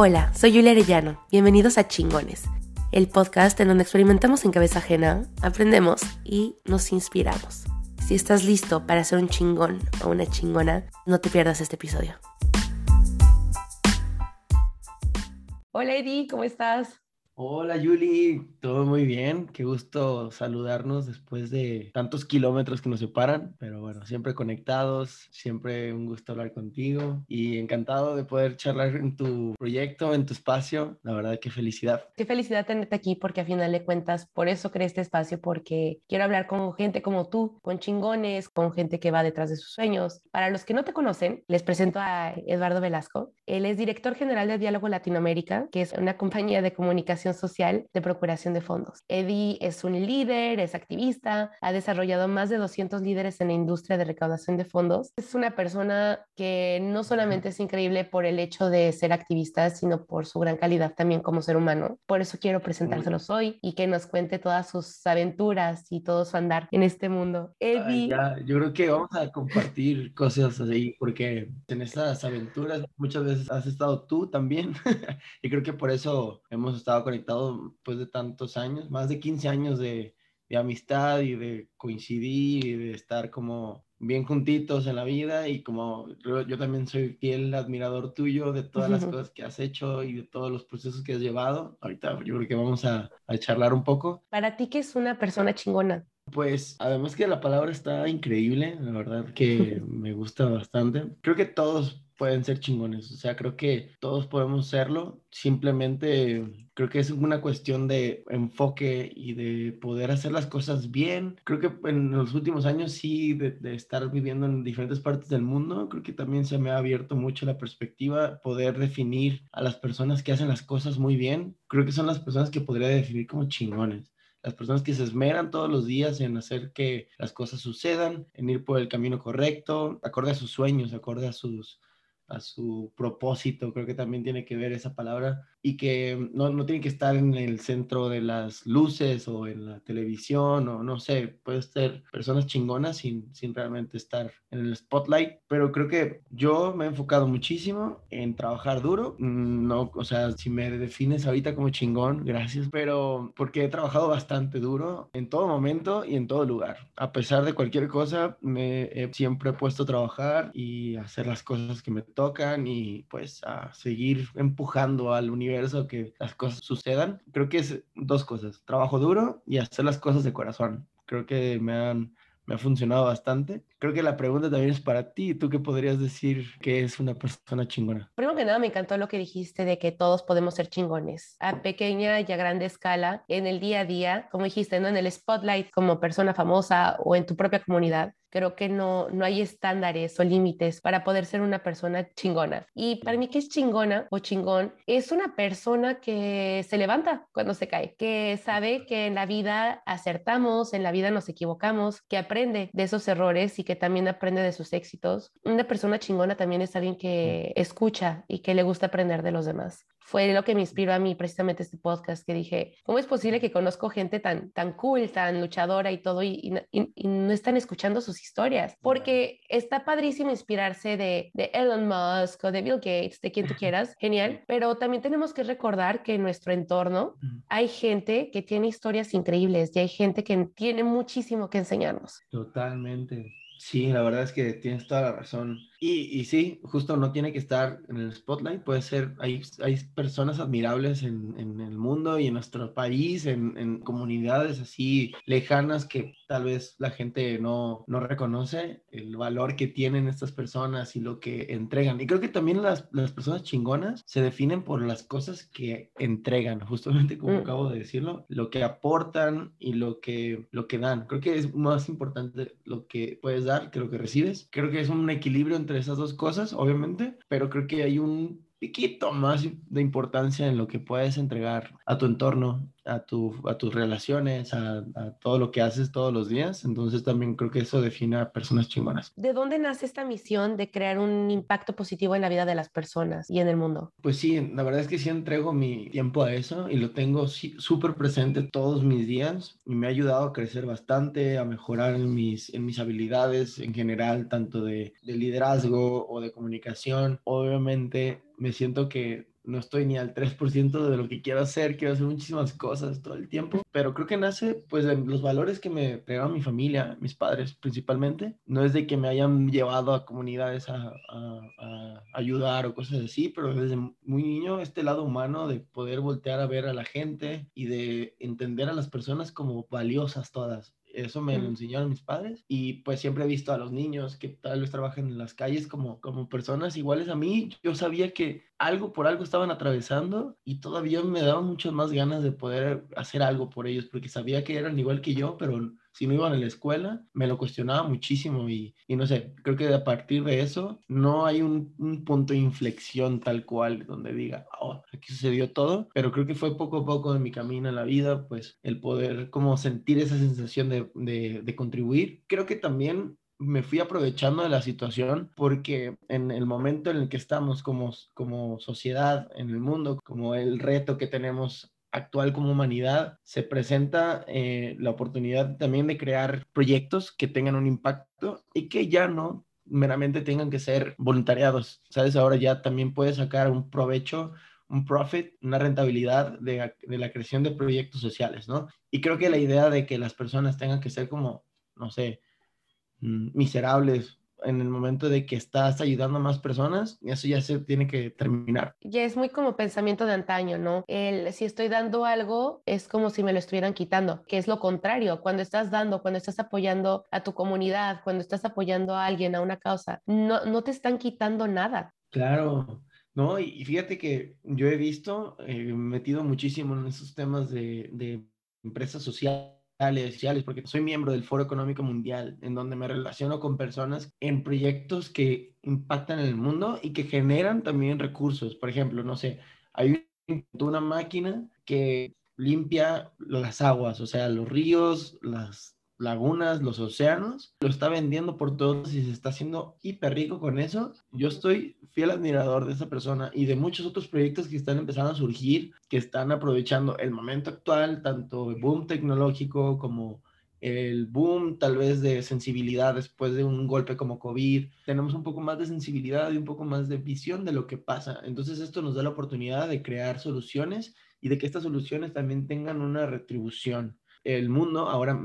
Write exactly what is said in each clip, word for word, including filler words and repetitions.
Hola, soy Julia Arellano. Bienvenidos a Chingones, el podcast en donde experimentamos en cabeza ajena, aprendemos y nos inspiramos. Si estás listo para ser un chingón o una chingona, no te pierdas este episodio. Hola Edi, ¿cómo estás? Hola Juli, todo muy bien, qué gusto saludarnos después de tantos kilómetros que nos separan, pero bueno, siempre conectados, siempre un gusto hablar contigo y encantado de poder charlar en tu proyecto, en tu espacio, la verdad qué felicidad. Qué felicidad tenerte aquí porque a final de cuentas por eso creé este espacio, porque quiero hablar con gente como tú, con chingones, con gente que va detrás de sus sueños. Para los que no te conocen, les presento a Eduardo Velasco, él es director general de Diálogo Latinoamérica, que es una compañía de comunicación social de procuración de fondos. Eddie es un líder, es activista, ha desarrollado más de doscientos líderes en la industria de recaudación de fondos. Es una persona que no solamente es increíble por el hecho de ser activista, sino por su gran calidad también como ser humano. Por eso quiero presentárselos hoy y que nos cuente todas sus aventuras y todo su andar en este mundo. Eddie... Ay, yo creo que vamos a compartir cosas así, porque en estas aventuras muchas veces has estado tú también y creo que por eso hemos estado conectados después de tantos años, más de quince años de, de amistad y de coincidir y de estar como bien juntitos en la vida, y como yo, yo también soy fiel admirador tuyo de todas las cosas que has hecho y de todos los procesos que has llevado. Ahorita yo creo que vamos a, a charlar un poco. ¿Para ti qué es una persona chingona? Pues además que la palabra está increíble, la verdad que me gusta bastante. Creo que todos pueden ser chingones, o sea, creo que todos podemos serlo, simplemente creo que es una cuestión de enfoque y de poder hacer las cosas bien. Creo que en los últimos años sí, de, de estar viviendo en diferentes partes del mundo, creo que también se me ha abierto mucho la perspectiva, poder definir a las personas que hacen las cosas muy bien. Creo que son las personas que podría definir como chingones. Las personas que se esmeran todos los días en hacer que las cosas sucedan, en ir por el camino correcto, acorde a sus sueños, acorde a sus... a su propósito, creo que también tiene que ver esa palabra, y que no, no tiene que estar en el centro de las luces o en la televisión o no sé, puede ser personas chingonas sin, sin realmente estar en el spotlight, pero creo que yo me he enfocado muchísimo en trabajar duro, no, o sea, si me defines ahorita como chingón, gracias, pero porque he trabajado bastante duro en todo momento y en todo lugar, a pesar de cualquier cosa, me he siempre he puesto a trabajar y hacer las cosas que me tocan y pues a seguir empujando al universo que las cosas sucedan. Creo que es dos cosas, trabajo duro y hacer las cosas de corazón. Creo que me han me ha funcionado bastante. Creo que la pregunta también es para ti. ¿Tú qué podrías decir que es una persona chingona? Primero que nada, me encantó lo que dijiste de que todos podemos ser chingones, a pequeña y a grande escala, en el día a día, como dijiste, ¿no? En el spotlight, como persona famosa o en tu propia comunidad. Creo que no, no hay estándares o límites para poder ser una persona chingona. Y para mí, ¿qué es chingona o chingón? Es una persona que se levanta cuando se cae, que sabe que en la vida acertamos, en la vida nos equivocamos, que aprende de esos errores y que también aprende de sus éxitos. Una persona chingona también es alguien que escucha y que le gusta aprender de los demás. Fue lo que me inspiró a mí precisamente este podcast, que dije, ¿cómo es posible que conozco gente tan, tan cool, tan luchadora y todo, y, y, y no están escuchando sus historias? Porque está padrísimo inspirarse de, de Elon Musk o de Bill Gates, de quien tú quieras, genial, pero también tenemos que recordar que en nuestro entorno hay gente que tiene historias increíbles y hay gente que tiene muchísimo que enseñarnos. Totalmente. Sí, la verdad es que tienes toda la razón. Y, y sí, justo no tiene que estar en el spotlight, puede ser, hay, hay personas admirables en, en el mundo y en nuestro país, en, en comunidades así lejanas que tal vez la gente no, no reconoce el valor que tienen estas personas y lo que entregan. Y creo que también las, las personas chingonas se definen por las cosas que entregan, justamente como mm. acabo de decirlo, lo que aportan y lo que, lo que dan. Creo que es más importante lo que puedes dar que lo que recibes. Creo que es un equilibrio entre esas dos cosas, obviamente, pero creo que hay un piquito más de importancia en lo que puedes entregar a tu entorno, a, tu, a tus relaciones, a, a todo lo que haces todos los días. Entonces también creo que eso define a personas chingonas. ¿De dónde nace esta misión de crear un impacto positivo en la vida de las personas y en el mundo? Pues sí, la verdad es que sí entrego mi tiempo a eso y lo tengo sí, súper presente todos mis días y me ha ayudado a crecer bastante, a mejorar en mis, en mis habilidades en general, tanto de, de liderazgo o de comunicación. Obviamente me siento que no estoy ni al tres por ciento de lo que quiero hacer, quiero hacer muchísimas cosas todo el tiempo, pero creo que nace pues de los valores que me entregaron mi familia, mis padres principalmente. No es de que me hayan llevado a comunidades a, a, a ayudar o cosas así, pero desde muy niño este lado humano de poder voltear a ver a la gente y de entender a las personas como valiosas todas. Eso me lo enseñaron mis padres y pues siempre he visto a los niños que tal vez trabajan en las calles como, como personas iguales a mí. Yo sabía que algo por algo estaban atravesando y todavía me daban muchas más ganas de poder hacer algo por ellos porque sabía que eran igual que yo, pero si no iban a la escuela me lo cuestionaba muchísimo y, y no sé, creo que a partir de eso no hay un, un punto de inflexión tal cual donde diga, oh, aquí sucedió todo, pero creo que fue poco a poco en mi camino en la vida, pues el poder como sentir esa sensación de, de, de contribuir. Creo que también me fui aprovechando de la situación porque en el momento en el que estamos como, como sociedad en el mundo, como el reto que tenemos actual como humanidad, se presenta eh, la oportunidad también de crear proyectos que tengan un impacto y que ya no meramente tengan que ser voluntariados, ¿sabes? Ahora ya también puedes sacar un provecho, un profit, una rentabilidad de, de la creación de proyectos sociales, ¿no? Y creo que la idea de que las personas tengan que ser como, no sé, miserables en el momento de que estás ayudando a más personas, eso ya se tiene que terminar. Ya es muy como pensamiento de antaño, ¿no? El si estoy dando algo es como si me lo estuvieran quitando, que es lo contrario. Cuando estás dando, cuando estás apoyando a tu comunidad, cuando estás apoyando a alguien, a una causa, no, no te están quitando nada. Claro, ¿no? Y fíjate que yo he visto, eh, metido muchísimo en esos temas de, de empresas sociales, sociales, porque soy miembro del Foro Económico Mundial, en donde me relaciono con personas en proyectos que impactan en el mundo y que generan también recursos. Por ejemplo, no sé, hay una máquina que limpia las aguas, o sea, los ríos, las lagunas, los océanos, lo está vendiendo por todos y se está haciendo hiper rico con eso. Yo estoy fiel admirador de esa persona y de muchos otros proyectos que están empezando a surgir, que están aprovechando el momento actual, tanto el boom tecnológico como el boom tal vez de sensibilidad después de un golpe como COVID. Tenemos un poco más de sensibilidad y un poco más de visión de lo que pasa. Entonces esto nos da la oportunidad de crear soluciones y de que estas soluciones también tengan una retribución. El mundo ahora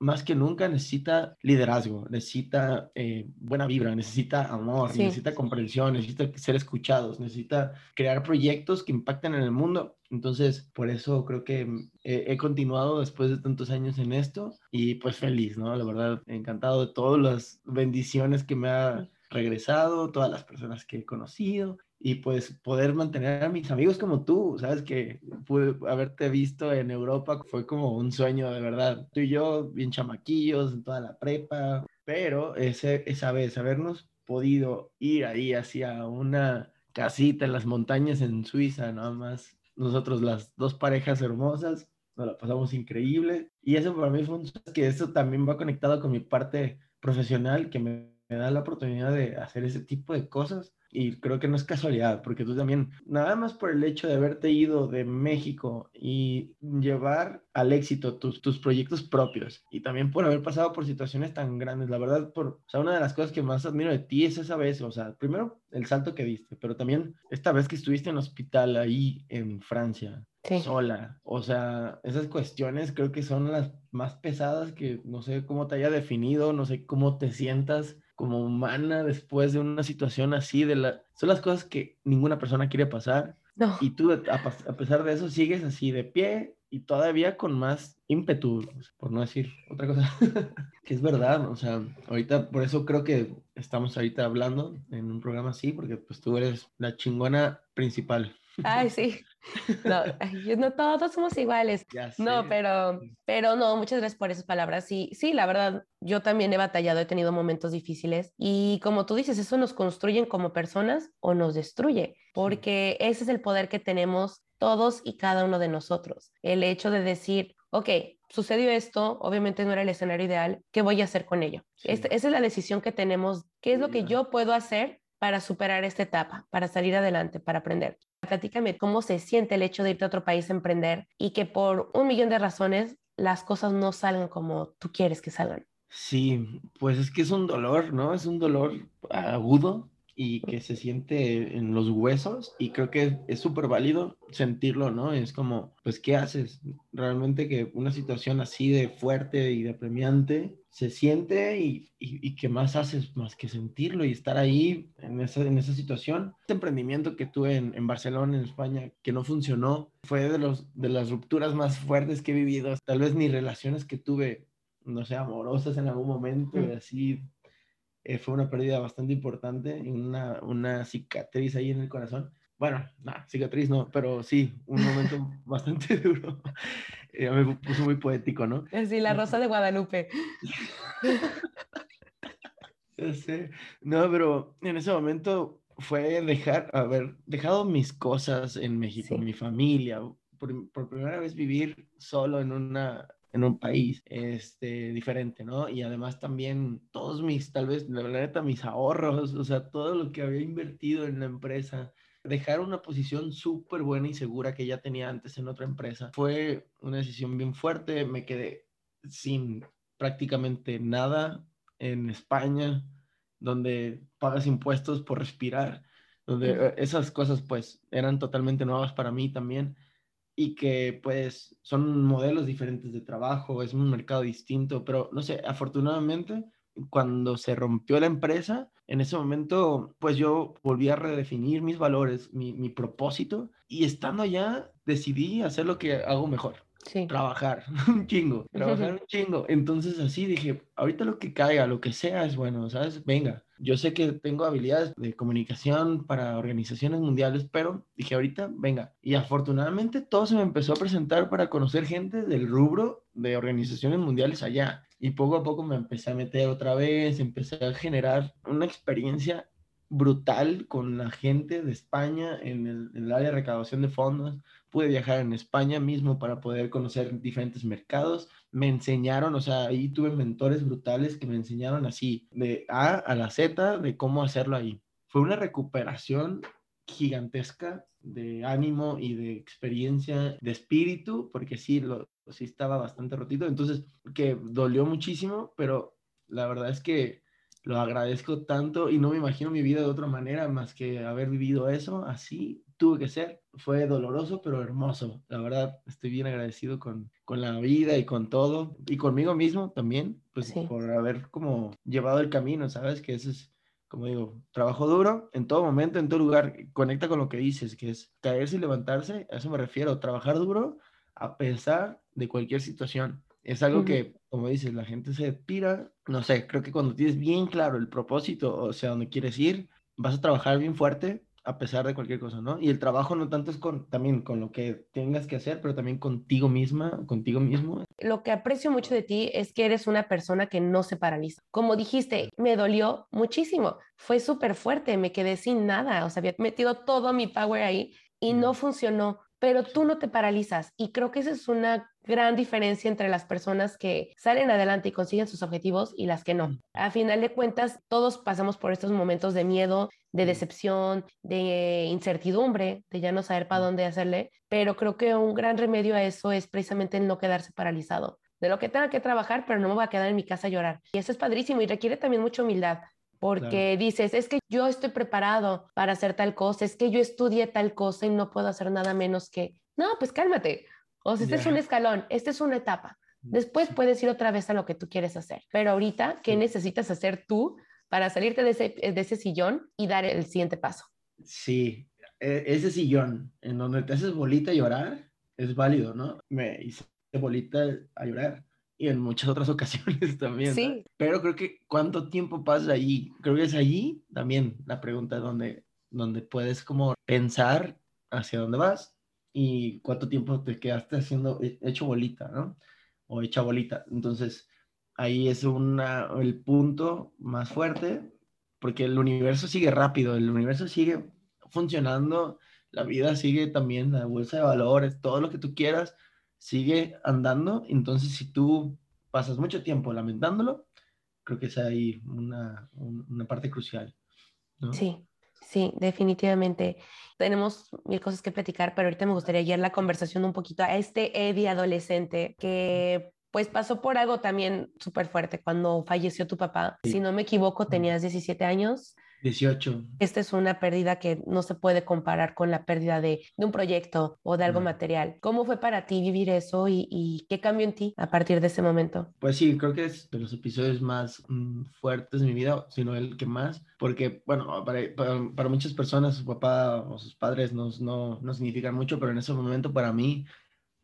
más que nunca necesita liderazgo, necesita eh, buena vibra, necesita amor, sí. necesita comprensión, necesita ser escuchados, necesita crear proyectos que impacten en el mundo. Entonces, por eso creo que eh, he continuado después de tantos años en esto y pues feliz, ¿no? La verdad, encantado de todas las bendiciones que me ha regresado, todas las personas que he conocido. Y pues poder mantener a mis amigos como tú, ¿sabes? Que pude haberte visto en Europa fue como un sueño, de verdad. Tú y yo, bien chamaquillos, en toda la prepa. Pero ese, esa vez, habernos podido ir ahí hacia una casita en las montañas en Suiza, nada más. Nosotros, las dos parejas hermosas, nos la pasamos increíble. Y eso para mí fue un sueño, que eso también va conectado con mi parte profesional, que me, me da la oportunidad de hacer ese tipo de cosas. Y creo que no es casualidad, porque tú también, nada más por el hecho de haberte ido de México y llevar al éxito tus, tus proyectos propios, y también por haber pasado por situaciones tan grandes, la verdad, por, o sea, una de las cosas que más admiro de ti es esa vez, o sea, primero el salto que diste, pero también esta vez que estuviste en el hospital ahí en Francia, sí. sola, o sea, esas cuestiones creo que son las más pesadas, que no sé cómo te haya definido, no sé cómo te sientas como humana después de una situación así, de la... son las cosas que ninguna persona quiere pasar. No. Y tú, a, a pesar de eso, sigues así de pie y todavía con más ímpetu, por no decir otra cosa, que es verdad, o sea, ahorita, por eso creo que estamos ahorita hablando en un programa así, porque pues tú eres la chingona principal. Ay, sí. No, no todos somos iguales. No, pero, pero no, muchas gracias por esas palabras. Y sí, la verdad, yo también he batallado, he tenido momentos difíciles. Y como tú dices, eso nos construyen como personas o nos destruye, porque ese es el poder que tenemos todos y cada uno de nosotros. El hecho de decir, ok, sucedió esto, obviamente no era el escenario ideal, ¿qué voy a hacer con ello? Sí. Esta, esa es la decisión que tenemos, ¿qué es lo que yo puedo hacer para superar esta etapa, para salir adelante, para aprender? Platícame cómo se siente el hecho de irte a otro país a emprender y que por un millón de razones las cosas no salgan como tú quieres que salgan. Sí, pues es que es un dolor, ¿no? Es un dolor agudo y que se siente en los huesos, y creo que es súper válido sentirlo, ¿no? Es como, pues, ¿qué haces? Realmente que una situación así de fuerte y de apremiante se siente, y, y, y ¿qué más haces más que sentirlo y estar ahí en esa, en esa situación? Este emprendimiento que tuve en, en Barcelona, en España, que no funcionó, fue de, los, de las rupturas más fuertes que he vivido. Tal vez ni relaciones que tuve, no sé, amorosas en algún momento, y así... Eh, fue una pérdida bastante importante, una, una cicatriz ahí en el corazón. Bueno, no, cicatriz no, pero sí, un momento bastante duro. Eh, me puso muy poético, ¿no? Sí, la Rosa de Guadalupe. No, pero en ese momento fue dejar, haber dejado mis cosas en México, sí. Mi familia, por, por primera vez vivir solo en una... en un país este, diferente, ¿no? Y además también todos mis, tal vez, la neta, mis ahorros, o sea, todo lo que había invertido en la empresa, dejar una posición súper buena y segura que ya tenía antes en otra empresa, fue una decisión bien fuerte. Me quedé sin prácticamente nada en España, donde pagas impuestos por respirar, donde esas cosas, pues, eran totalmente nuevas para mí también, y que pues son modelos diferentes de trabajo, es un mercado distinto, pero no sé, afortunadamente cuando se rompió la empresa, en ese momento pues yo volví a redefinir mis valores, mi, mi propósito, y estando allá decidí hacer lo que hago mejor, sí. trabajar un chingo, trabajar un chingo, entonces así dije, ahorita lo que caiga, lo que sea es bueno, ¿sabes? Venga. Yo sé que tengo habilidades de comunicación para organizaciones mundiales, pero dije ahorita, venga. Y afortunadamente todo se me empezó a presentar para conocer gente del rubro de organizaciones mundiales allá. Y poco a poco me empecé a meter otra vez, empecé a generar una experiencia brutal con la gente de España en el, en el área de recaudación de fondos. Pude viajar en España mismo para poder conocer diferentes mercados. Me enseñaron, o sea, ahí tuve mentores brutales que me enseñaron así, de A a la Z, de cómo hacerlo ahí. Fue una recuperación gigantesca de ánimo y de experiencia, de espíritu, porque sí, lo, sí estaba bastante rotito. Entonces, que dolió muchísimo, pero la verdad es que lo agradezco tanto y no me imagino mi vida de otra manera más que haber vivido eso así. Tuve que ser, fue doloroso pero hermoso, la verdad estoy bien agradecido con, con la vida y con todo y conmigo mismo también, pues sí. Por haber como llevado el camino, ¿sabes? Que eso es, como digo, trabajo duro en todo momento, en todo lugar, conecta con lo que dices, que es caerse y levantarse, a eso me refiero, trabajar duro a pesar de cualquier situación. Es algo que, como dices, la gente se pira, no sé, creo que cuando tienes bien claro el propósito, o sea, donde quieres ir, vas a trabajar bien fuerte, a pesar de cualquier cosa, ¿no? Y el trabajo no tanto es con, también con lo que tengas que hacer, pero también contigo misma, contigo mismo. Lo que aprecio mucho de ti es que eres una persona que no se paraliza. Como dijiste, me dolió muchísimo, fue súper fuerte, me quedé sin nada, o sea, había metido todo mi power ahí y no funcionó, pero tú no te paralizas y creo que esa es una gran diferencia entre las personas que salen adelante y consiguen sus objetivos y las que no. A final de cuentas, todos pasamos por estos momentos de miedo, de decepción, de incertidumbre, de ya no saber para dónde hacerle, pero creo que un gran remedio a eso es precisamente el no quedarse paralizado. De lo que tenga que trabajar, pero no me voy a quedar en mi casa a llorar. Y eso es padrísimo y requiere también mucha humildad. Porque claro. Dices, es que yo estoy preparado para hacer tal cosa, es que yo estudié tal cosa y no puedo hacer nada menos que... No, pues cálmate. O sea, este yeah. es un escalón, esta es una etapa. Después puedes ir otra vez a lo que tú quieres hacer. Pero ahorita, ¿qué sí. necesitas hacer tú para salirte de ese, de ese sillón y dar el siguiente paso? Sí, e- ese sillón en donde te haces bolita a llorar es válido, ¿no? Me hice bolita a llorar. Y en muchas otras ocasiones también. Sí. ¿No? Pero creo que cuánto tiempo pasa allí, creo que es allí también la pregunta donde, donde puedes como pensar hacia dónde vas y cuánto tiempo te quedaste haciendo, hecho bolita, ¿no? O hecha bolita. Entonces, ahí es una, el punto más fuerte porque el universo sigue rápido, el universo sigue funcionando, la vida sigue también, la bolsa de valores, todo lo que tú quieras, sigue andando, entonces si tú pasas mucho tiempo lamentándolo, creo que es ahí una, una parte crucial, ¿no? Sí, sí, definitivamente. Tenemos mil cosas que platicar, pero ahorita me gustaría guiar la conversación un poquito a este Eddie adolescente que pues pasó por algo también súper fuerte cuando falleció tu papá. Sí. Si no me equivoco, tenías diecisiete años. dieciocho. Esta es una pérdida que no se puede comparar con la pérdida de, de un proyecto o de algo no. material. ¿Cómo fue para ti vivir eso y, y qué cambió en ti a partir de ese momento? Pues sí, creo que es de los episodios más mmm, fuertes de mi vida, sino el que más, porque, bueno, para, para, para muchas personas su papá o sus padres nos, no, no significan mucho, pero en ese momento para mí,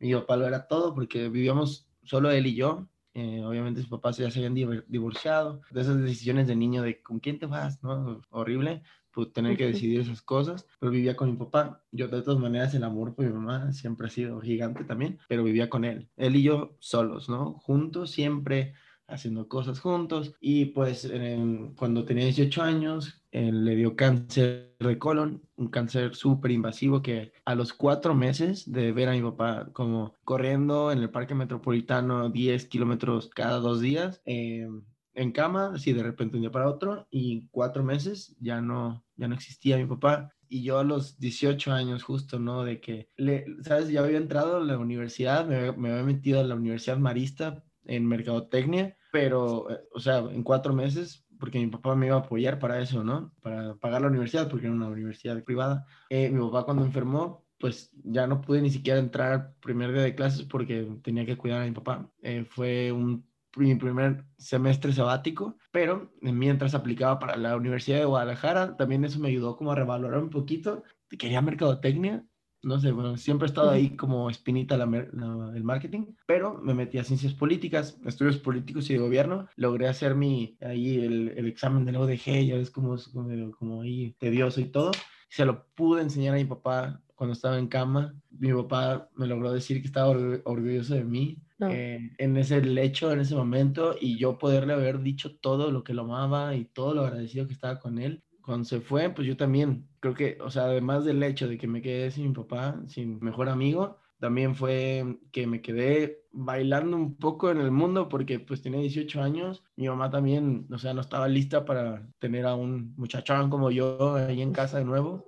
mi papá lo era todo porque vivíamos solo él y yo. Eh, obviamente sus papás ya se habían divorciado, de esas decisiones de niño de con quién te vas, ¿no? Horrible, pues, tener que decidir esas cosas, pero vivía con mi papá. Yo de todas maneras el amor por mi mamá siempre ha sido gigante también, pero vivía con él, él y yo solos, ¿no? Juntos, siempre haciendo cosas juntos, y pues eh, cuando tenía dieciocho años, eh, le dio cáncer de colon, un cáncer súper invasivo que a los cuatro meses de ver a mi papá como corriendo en el parque metropolitano diez kilómetros cada dos días, eh, en cama, así de repente un día para otro, y cuatro meses ya no, ya no existía mi papá. Y yo a los dieciocho años justo, ¿no? De que, le, ¿sabes? Ya había entrado a la universidad, me, me había metido a la Universidad Marista en mercadotecnia, pero, o sea, en cuatro meses, porque mi papá me iba a apoyar para eso, ¿no? Para pagar la universidad, porque era una universidad privada. Eh, mi papá cuando enfermó, pues ya no pude ni siquiera entrar al primer día de clases porque tenía que cuidar a mi papá. Eh, fue un, mi primer semestre sabático, pero mientras aplicaba para la Universidad de Guadalajara, también eso me ayudó como a revalorar un poquito. Quería mercadotecnia. No sé, bueno, siempre he estado ahí como espinita la, la, el marketing, pero me metí a ciencias políticas, estudios políticos y de gobierno. Logré hacer mi, ahí el, el examen de la O D G, ya ves como, como, como ahí tedioso y todo. Se lo pude enseñar a mi papá cuando estaba en cama. Mi papá me logró decir que estaba org- orgulloso de mí. No. Eh, en ese lecho, en ese momento, y yo poderle haber dicho todo lo que lo amaba y todo lo agradecido que estaba con él. Cuando se fue, pues yo también, creo que, o sea, además del hecho de que me quedé sin mi papá, sin mejor amigo, también fue que me quedé bailando un poco en el mundo porque pues tenía dieciocho años. Mi mamá también, o sea, no estaba lista para tener a un muchachón como yo ahí en casa de nuevo.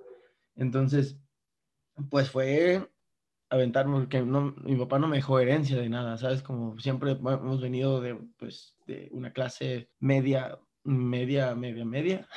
Entonces, pues fue aventarme, porque no, mi papá no me dejó herencia de nada, ¿sabes? Como siempre hemos venido de, pues, de una clase media, media, media, media.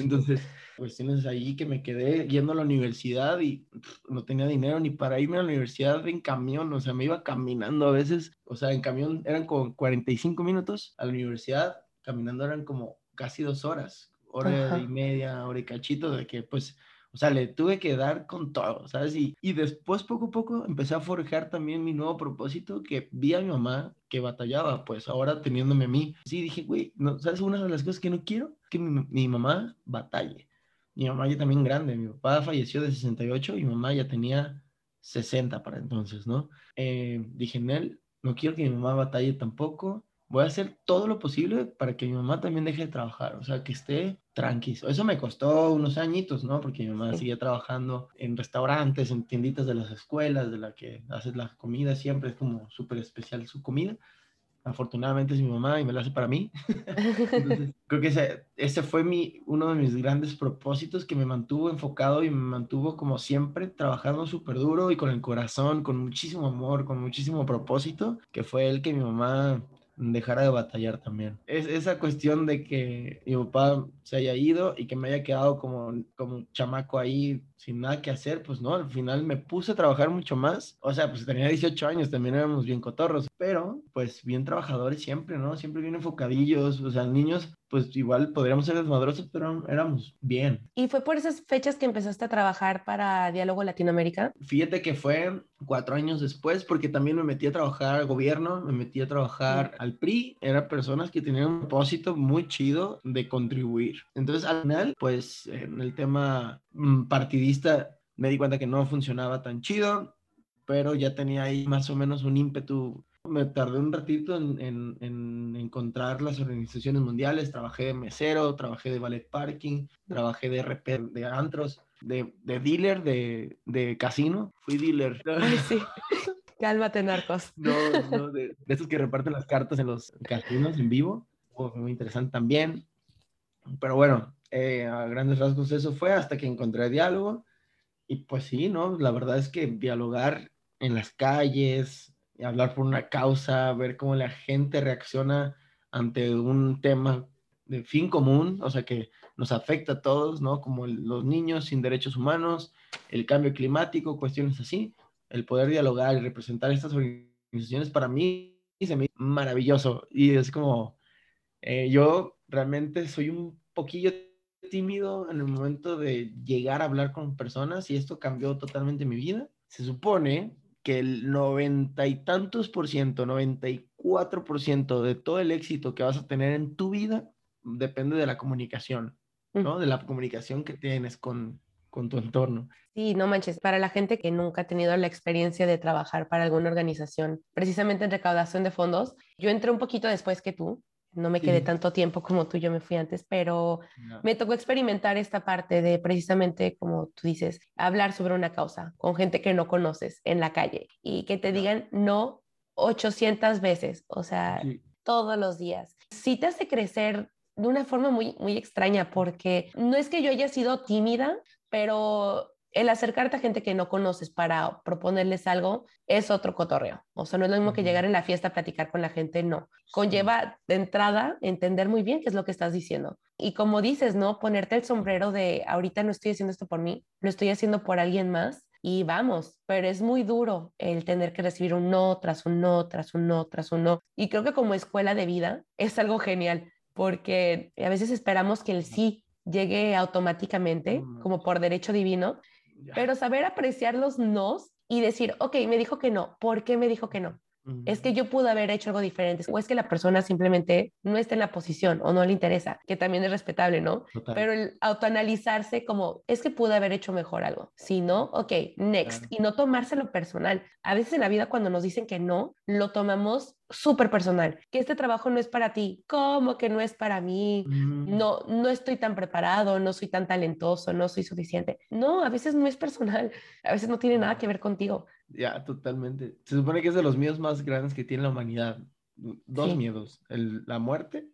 Entonces, pues tienes allí que me quedé yendo a la universidad y pff, no tenía dinero ni para irme a la universidad en camión, o sea, me iba caminando a veces, o sea, en camión eran como cuarenta y cinco minutos a la universidad, caminando eran como casi dos horas, hora y media, hora y cachito, de que pues, o sea, le tuve que dar con todo, ¿sabes? Y, y después, poco a poco, empecé a forjar también mi nuevo propósito, que vi a mi mamá que batallaba, pues, ahora teniéndome a mí. Sí, dije, güey, no, ¿sabes? Una de las cosas que no quiero es que mi, mi mamá batalle. Mi mamá ya también grande, mi papá falleció de sesenta y ocho y mi mamá ya tenía sesenta para entonces, ¿no? Eh, dije, Nel, no quiero que mi mamá batalle tampoco. Voy a hacer todo lo posible para que mi mamá también deje de trabajar, o sea, que esté tranquilo. Eso me costó unos añitos, ¿no? Porque mi mamá seguía trabajando en restaurantes, en tienditas de las escuelas, de la que haces la comida, siempre es como súper especial su comida. Afortunadamente es mi mamá y me la hace para mí. Entonces, creo que ese, ese fue mi, uno de mis grandes propósitos, que me mantuvo enfocado y me mantuvo como siempre trabajando súper duro y con el corazón, con muchísimo amor, con muchísimo propósito, que fue el que mi mamá dejara de batallar también. Es esa cuestión de que mi papá se haya ido y que me haya quedado como, como un chamaco ahí sin nada que hacer, pues no, al final me puse a trabajar mucho más. O sea, pues tenía dieciocho años, también éramos bien cotorros, pero pues bien trabajadores siempre, ¿no? Siempre bien enfocadillos, o sea, niños, pues igual podríamos ser desmadrosos, pero éramos bien. ¿Y fue por esas fechas que empezaste a trabajar para Diálogo Latinoamérica? Fíjate que fue cuatro años después, porque también me metí a trabajar al gobierno, me metí a trabajar sí. al P R I, eran personas que tenían un propósito muy chido de contribuir. Entonces, al final, pues en el tema partidista me di cuenta que no funcionaba tan chido, pero ya tenía ahí más o menos un ímpetu. Me tardé un ratito en, en, en encontrar las organizaciones mundiales. Trabajé de mesero, trabajé de valet parking, trabajé de R P, de antros, de, de dealer, de, de casino. Fui dealer. Ay, sí. Cálmate, narcos. No, no, de, de esos que reparten las cartas en los casinos en vivo. Oh, fue muy interesante también. Pero bueno, eh, a grandes rasgos eso fue hasta que encontré Diálogo. Y pues sí, ¿no? La verdad es que dialogar en las calles, hablar por una causa, ver cómo la gente reacciona ante un tema de fin común, o sea, que nos afecta a todos, ¿no? Como el, los niños sin derechos humanos, el cambio climático, cuestiones así. El poder dialogar y representar estas organizaciones para mí se me hizo maravilloso. Y es como, eh, yo realmente soy un poquillo tímido en el momento de llegar a hablar con personas y esto cambió totalmente mi vida. Se supone que el noventa y tantos por ciento, noventa y cuatro por ciento de todo el éxito que vas a tener en tu vida depende de la comunicación, ¿no? De la comunicación que tienes con, con tu entorno. Sí, no manches, para la gente que nunca ha tenido la experiencia de trabajar para alguna organización, precisamente en recaudación de fondos, yo entré un poquito después que tú, no me quedé sí. tanto tiempo como tú, yo me fui antes, pero no. me tocó experimentar esta parte de precisamente, como tú dices, hablar sobre una causa con gente que no conoces en la calle y que te no. digan no ochocientas veces, o sea, sí. todos los días. Sí te hace crecer de una forma muy, muy extraña porque no es que yo haya sido tímida, pero el acercarte a gente que no conoces para proponerles algo es otro cotorreo. O sea, no es lo mismo que llegar en la fiesta a platicar con la gente, no. Conlleva de entrada entender muy bien qué es lo que estás diciendo. Y como dices, ¿no? Ponerte el sombrero de ahorita no estoy haciendo esto por mí, lo estoy haciendo por alguien más y vamos. Pero es muy duro el tener que recibir un no, tras un no, tras un no, tras un no. Y creo que como escuela de vida es algo genial porque a veces esperamos que el sí llegue automáticamente, como por derecho divino, pero saber apreciar los nos y decir, ok, me dijo que no, ¿por qué me dijo que no? Uh-huh. Es que yo pude haber hecho algo diferente, o es que la persona simplemente no está en la posición o no le interesa, que también es respetable, ¿no? Total. Pero el autoanalizarse como, es que pude haber hecho mejor algo, si no, ok, next, claro. Y no tomárselo personal. A veces en la vida cuando nos dicen que no, lo tomamos súper personal, que este trabajo no es para ti, ¿cómo que no es para mí? Mm. No, no estoy tan preparado, no soy tan talentoso, no soy suficiente. No, a veces no es personal, a veces no tiene nada que ver contigo. Ya, totalmente. Se supone que es de los miedos más grandes que tiene la humanidad. Dos sí. miedos, el, la muerte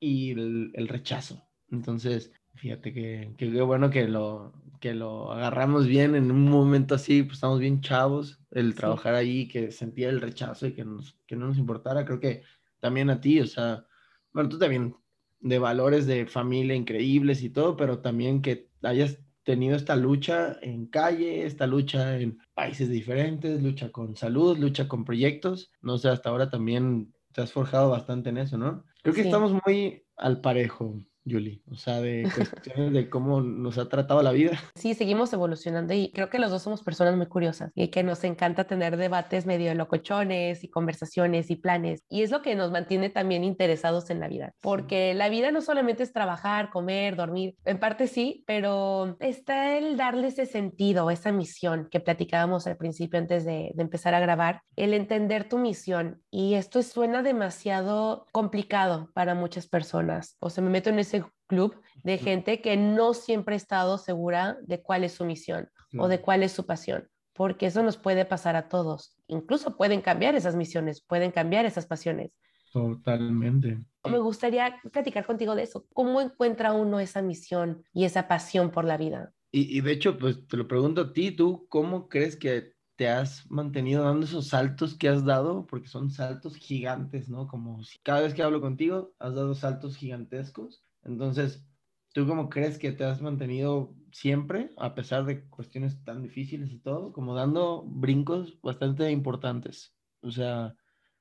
y el, el rechazo. Entonces, fíjate que, que bueno que lo, que lo agarramos bien en un momento así, pues estamos bien chavos, el trabajar sí. ahí, que sentía el rechazo y que, nos, que no nos importara. Creo que también a ti, o sea, bueno, tú también, de valores de familia increíbles y todo, pero también que hayas tenido esta lucha en calle, esta lucha en países diferentes, lucha con salud, lucha con proyectos, no sé, hasta ahora también te has forjado bastante en eso, ¿no? Creo que sí. estamos muy al parejo, Julie, o sea, de cuestiones de cómo nos ha tratado la vida. Sí, seguimos evolucionando y creo que los dos somos personas muy curiosas y que nos encanta tener debates medio locochones y conversaciones y planes, y es lo que nos mantiene también interesados en la vida, porque sí. la vida no solamente es trabajar, comer, dormir, en parte sí, pero está el darle ese sentido, esa misión que platicábamos al principio antes de, de empezar a grabar, el entender tu misión, y esto suena demasiado complicado para muchas personas, o sea, me meto en ese club de gente que no siempre ha estado segura de cuál es su misión no. o de cuál es su pasión, porque eso nos puede pasar a todos. Incluso pueden cambiar esas misiones, pueden cambiar esas pasiones. Totalmente. Me gustaría platicar contigo de eso. ¿Cómo encuentra uno esa misión y esa pasión por la vida? Y, y de hecho, pues te lo pregunto a ti, ¿tú cómo crees que te has mantenido dando esos saltos que has dado? Porque son saltos gigantes, ¿no? Como si cada vez que hablo contigo has dado saltos gigantescos. Entonces, ¿tú cómo crees que te has mantenido siempre, a pesar de cuestiones tan difíciles y todo, como dando brincos bastante importantes? O sea,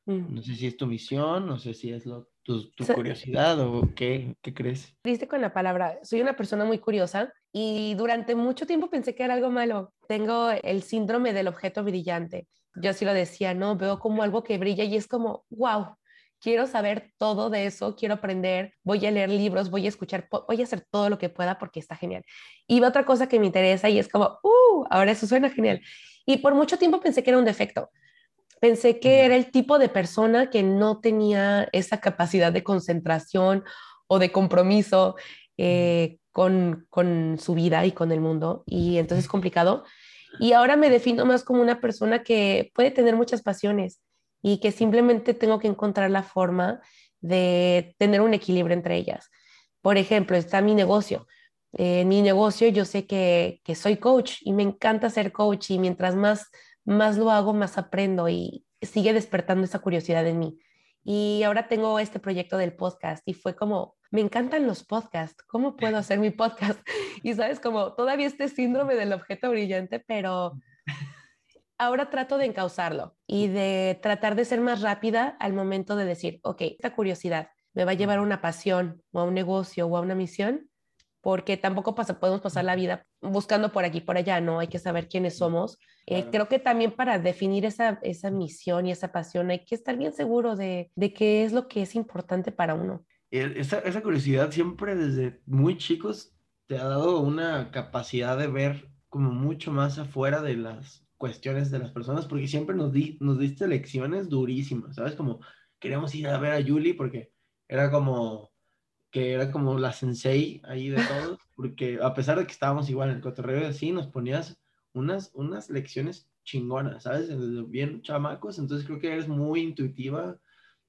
mm. no sé si es tu misión, no sé si es lo, tu, tu o sea, curiosidad o qué, qué crees. Diste con la palabra, soy una persona muy curiosa y durante mucho tiempo pensé que era algo malo. Tengo el síndrome del objeto brillante. Yo así lo decía, ¿no? Veo como algo que brilla y es como, wow. Quiero saber todo de eso, quiero aprender, voy a leer libros, voy a escuchar, voy a hacer todo lo que pueda porque está genial. Y otra cosa que me interesa y es como, ¡uh! Ahora eso suena genial. Y por mucho tiempo pensé que era un defecto. Pensé que era el tipo de persona que no tenía esa capacidad de concentración o de compromiso eh, con, con su vida y con el mundo. Y entonces es complicado. Y ahora me defino más como una persona que puede tener muchas pasiones y que simplemente tengo que encontrar la forma de tener un equilibrio entre ellas. Por ejemplo, está mi negocio. Eh, en mi negocio yo sé que, que soy coach y me encanta ser coach, y mientras más, más lo hago, más aprendo y sigue despertando esa curiosidad en mí. y ahora tengo este proyecto del podcast y fue como, me encantan los podcasts, ¿cómo puedo hacer mi podcast? Y sabes, como todavía este síndrome del objeto brillante, pero ahora trato de encauzarlo y de tratar de ser más rápida al momento de decir, ok, esta curiosidad me va a llevar a una pasión o a un negocio o a una misión, porque tampoco pasa, podemos pasar la vida buscando por aquí, por allá, ¿no? Hay que saber quiénes somos. Claro. Eh, creo que también para definir esa, esa misión y esa pasión hay que estar bien seguro de, de qué es lo que es importante para uno. Esa, esa curiosidad siempre desde muy chicos te ha dado una capacidad de ver como mucho más afuera de las cuestiones de las personas, porque siempre nos, di, nos diste lecciones durísimas, ¿sabes? Como queríamos ir a ver a Julie porque era como... que era como la sensei ahí de todos, porque a pesar de que estábamos igual en el cotorreo y así, nos ponías unas, unas lecciones chingonas, ¿sabes? Bien chamacos, entonces creo que eres muy intuitiva,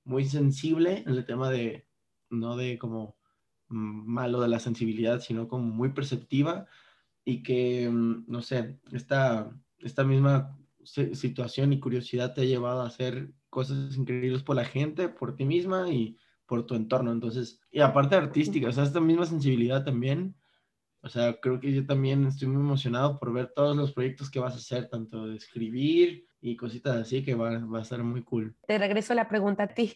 muy sensible en el tema de, no de como malo de la sensibilidad, sino como muy perceptiva y que, no sé, esta, esta misma situación y curiosidad te ha llevado a hacer cosas increíbles por la gente, por ti misma y por tu entorno, entonces, y aparte artística, o sea, esta misma sensibilidad también, o sea, creo que yo también estoy muy emocionado por ver todos los proyectos que vas a hacer, tanto de escribir y cositas así, que va, va a ser muy cool. Te regreso la pregunta a ti,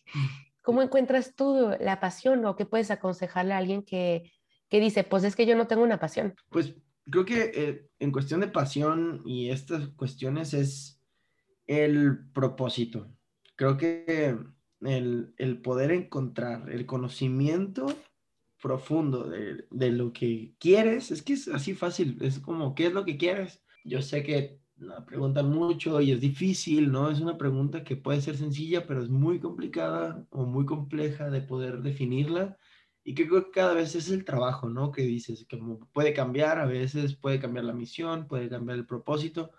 ¿cómo encuentras tú la pasión o qué puedes aconsejarle a alguien que, que dice, pues es que yo no tengo una pasión? Pues creo que eh, en cuestión de pasión y estas cuestiones es el propósito, creo que El, el poder encontrar el conocimiento profundo de, de lo que quieres, es que es así fácil, es como, ¿qué es lo que quieres? Yo sé que la preguntan mucho y es difícil, ¿no? Es una pregunta que puede ser sencilla, pero es muy complicada o muy compleja de poder definirla, y que creo que cada vez es el trabajo, ¿no? Que dices, que puede cambiar, a veces puede cambiar la misión, puede cambiar el propósito,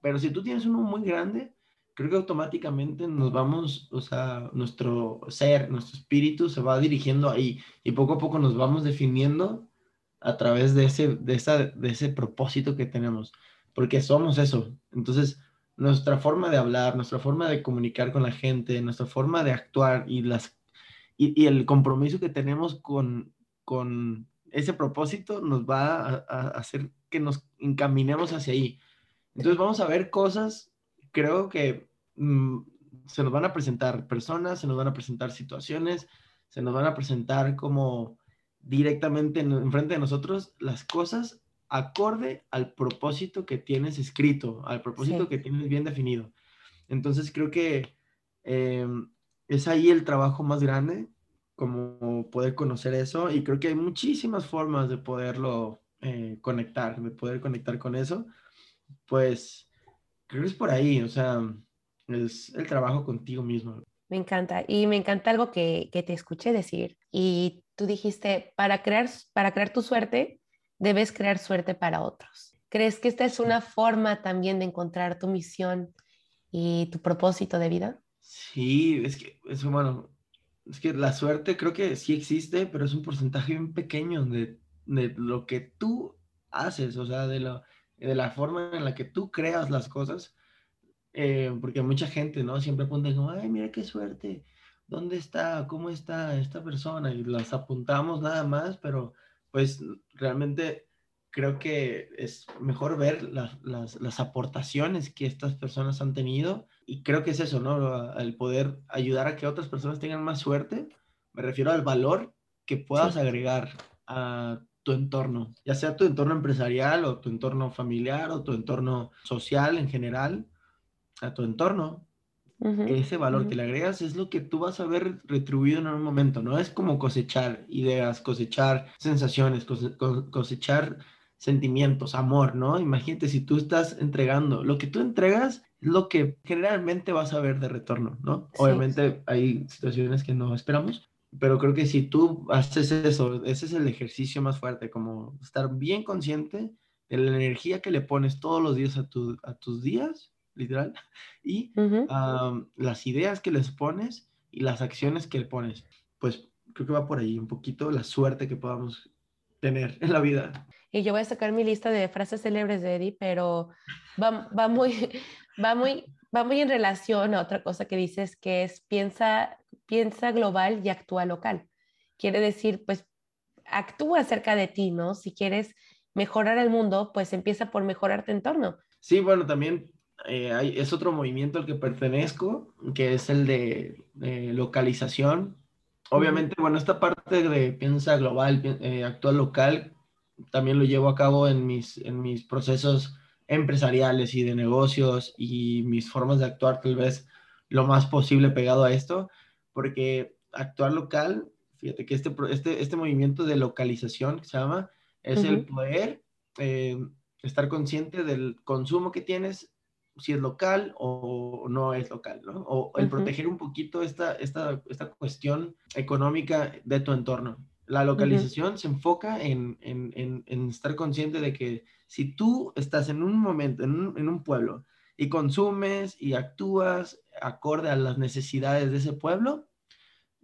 pero si tú tienes uno muy grande, creo que automáticamente nos vamos, o sea, nuestro ser, nuestro espíritu se va dirigiendo ahí y poco a poco nos vamos definiendo a través de ese, de esa, de ese propósito que tenemos, porque somos eso. Entonces, nuestra forma de hablar, nuestra forma de comunicar con la gente, nuestra forma de actuar y, las, y, y el compromiso que tenemos con, con ese propósito nos va a, a hacer que nos encaminemos hacia ahí. Entonces, vamos a ver cosas, creo que se nos van a presentar personas, se nos van a presentar situaciones, se nos van a presentar como directamente enfrente de nosotros las cosas acorde al propósito que tienes escrito, al propósito sí. que tienes bien definido. Entonces creo que eh, es ahí el trabajo más grande, como poder conocer eso, y creo que hay muchísimas formas de poderlo eh, conectar, de poder conectar con eso. Pues creo que es por ahí, o sea... es el trabajo contigo mismo. Me encanta, y me encanta algo que, que te escuché decir, y tú dijiste, para crear, para crear tu suerte, debes crear suerte para otros. ¿Crees que esta es una forma también de encontrar tu misión y tu propósito de vida? Sí, es que, es, bueno, es que la suerte creo que sí existe, pero es un porcentaje bien pequeño de, de lo que tú haces, o sea, de, lo, de la forma en la que tú creas las cosas. Eh, porque mucha gente, ¿no? Siempre apunta como, ay, mira qué suerte, ¿dónde está? ¿Cómo está esta persona? Y las apuntamos nada más, pero pues realmente creo que es mejor ver las, las, las aportaciones que estas personas han tenido, y creo que es eso, ¿no? El poder ayudar a que otras personas tengan más suerte, me refiero al valor que puedas sí. agregar a tu entorno, ya sea tu entorno empresarial o tu entorno familiar o tu entorno social en general, a tu entorno, uh-huh. ese valor uh-huh. que le agregas es lo que tú vas a ver retribuido en un momento, ¿no? Es como cosechar ideas, cosechar sensaciones, cose- cosechar sentimientos, amor, ¿no? Imagínate si tú estás entregando, lo que tú entregas es lo que generalmente vas a ver de retorno, ¿no? Sí, obviamente sí. hay situaciones que no esperamos, pero creo que si tú haces eso, ese es el ejercicio más fuerte, como estar bien consciente de la energía que le pones todos los días a, tu, a tus días, literal, y uh-huh. um, las ideas que les pones y las acciones que le pones, pues creo que va por ahí un poquito la suerte que podamos tener en la vida. Y yo voy a sacar mi lista de frases célebres de Eddie, pero va, va, muy, va, muy, va muy en relación a otra cosa que dices, que es piensa piensa global y actúa local. Quiere decir, pues, actúa cerca de ti, ¿no? Si quieres mejorar el mundo, pues empieza por mejorar tu entorno. Sí, bueno, también eh, hay, es otro movimiento al que pertenezco, que es el de eh, localización. Obviamente, bueno, esta parte de piensa global, eh, actúa local, también lo llevo a cabo en mis, en mis procesos empresariales y de negocios y mis formas de actuar tal vez lo más posible pegado a esto, porque actuar local, fíjate que este, este, este movimiento de localización que se llama, es uh-huh. el poder eh, estar consciente del consumo que tienes, si es local o no es local, ¿no? O el uh-huh. proteger un poquito esta, esta, esta cuestión económica de tu entorno. La localización uh-huh. se enfoca en, en, en, en estar consciente de que si tú estás en un momento, en un, en un pueblo, y consumes y actúas acorde a las necesidades de ese pueblo,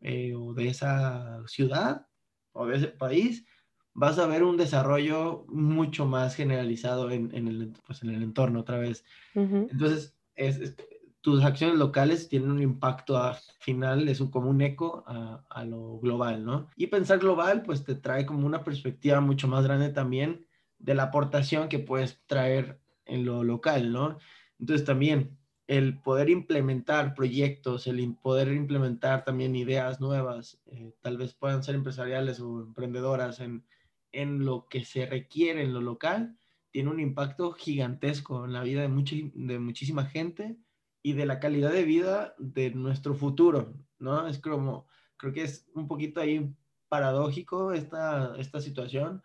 eh, o de esa ciudad, o de ese país, vas a ver un desarrollo mucho más generalizado en, en, el, pues en el entorno otra vez. Uh-huh. Entonces, es, es, tus acciones locales tienen un impacto a, final, es un, como un eco a, a lo global, ¿no? Y pensar global, pues te trae como una perspectiva mucho más grande también de la aportación que puedes traer en lo local, ¿no? Entonces también el poder implementar proyectos, el poder implementar también ideas nuevas, eh, tal vez puedan ser empresariales o emprendedoras en en lo que se requiere en lo local, tiene un impacto gigantesco en la vida de, mucho, de muchísima gente y de la calidad de vida de nuestro futuro, ¿no? Es como, creo que es un poquito ahí paradójico esta, esta situación,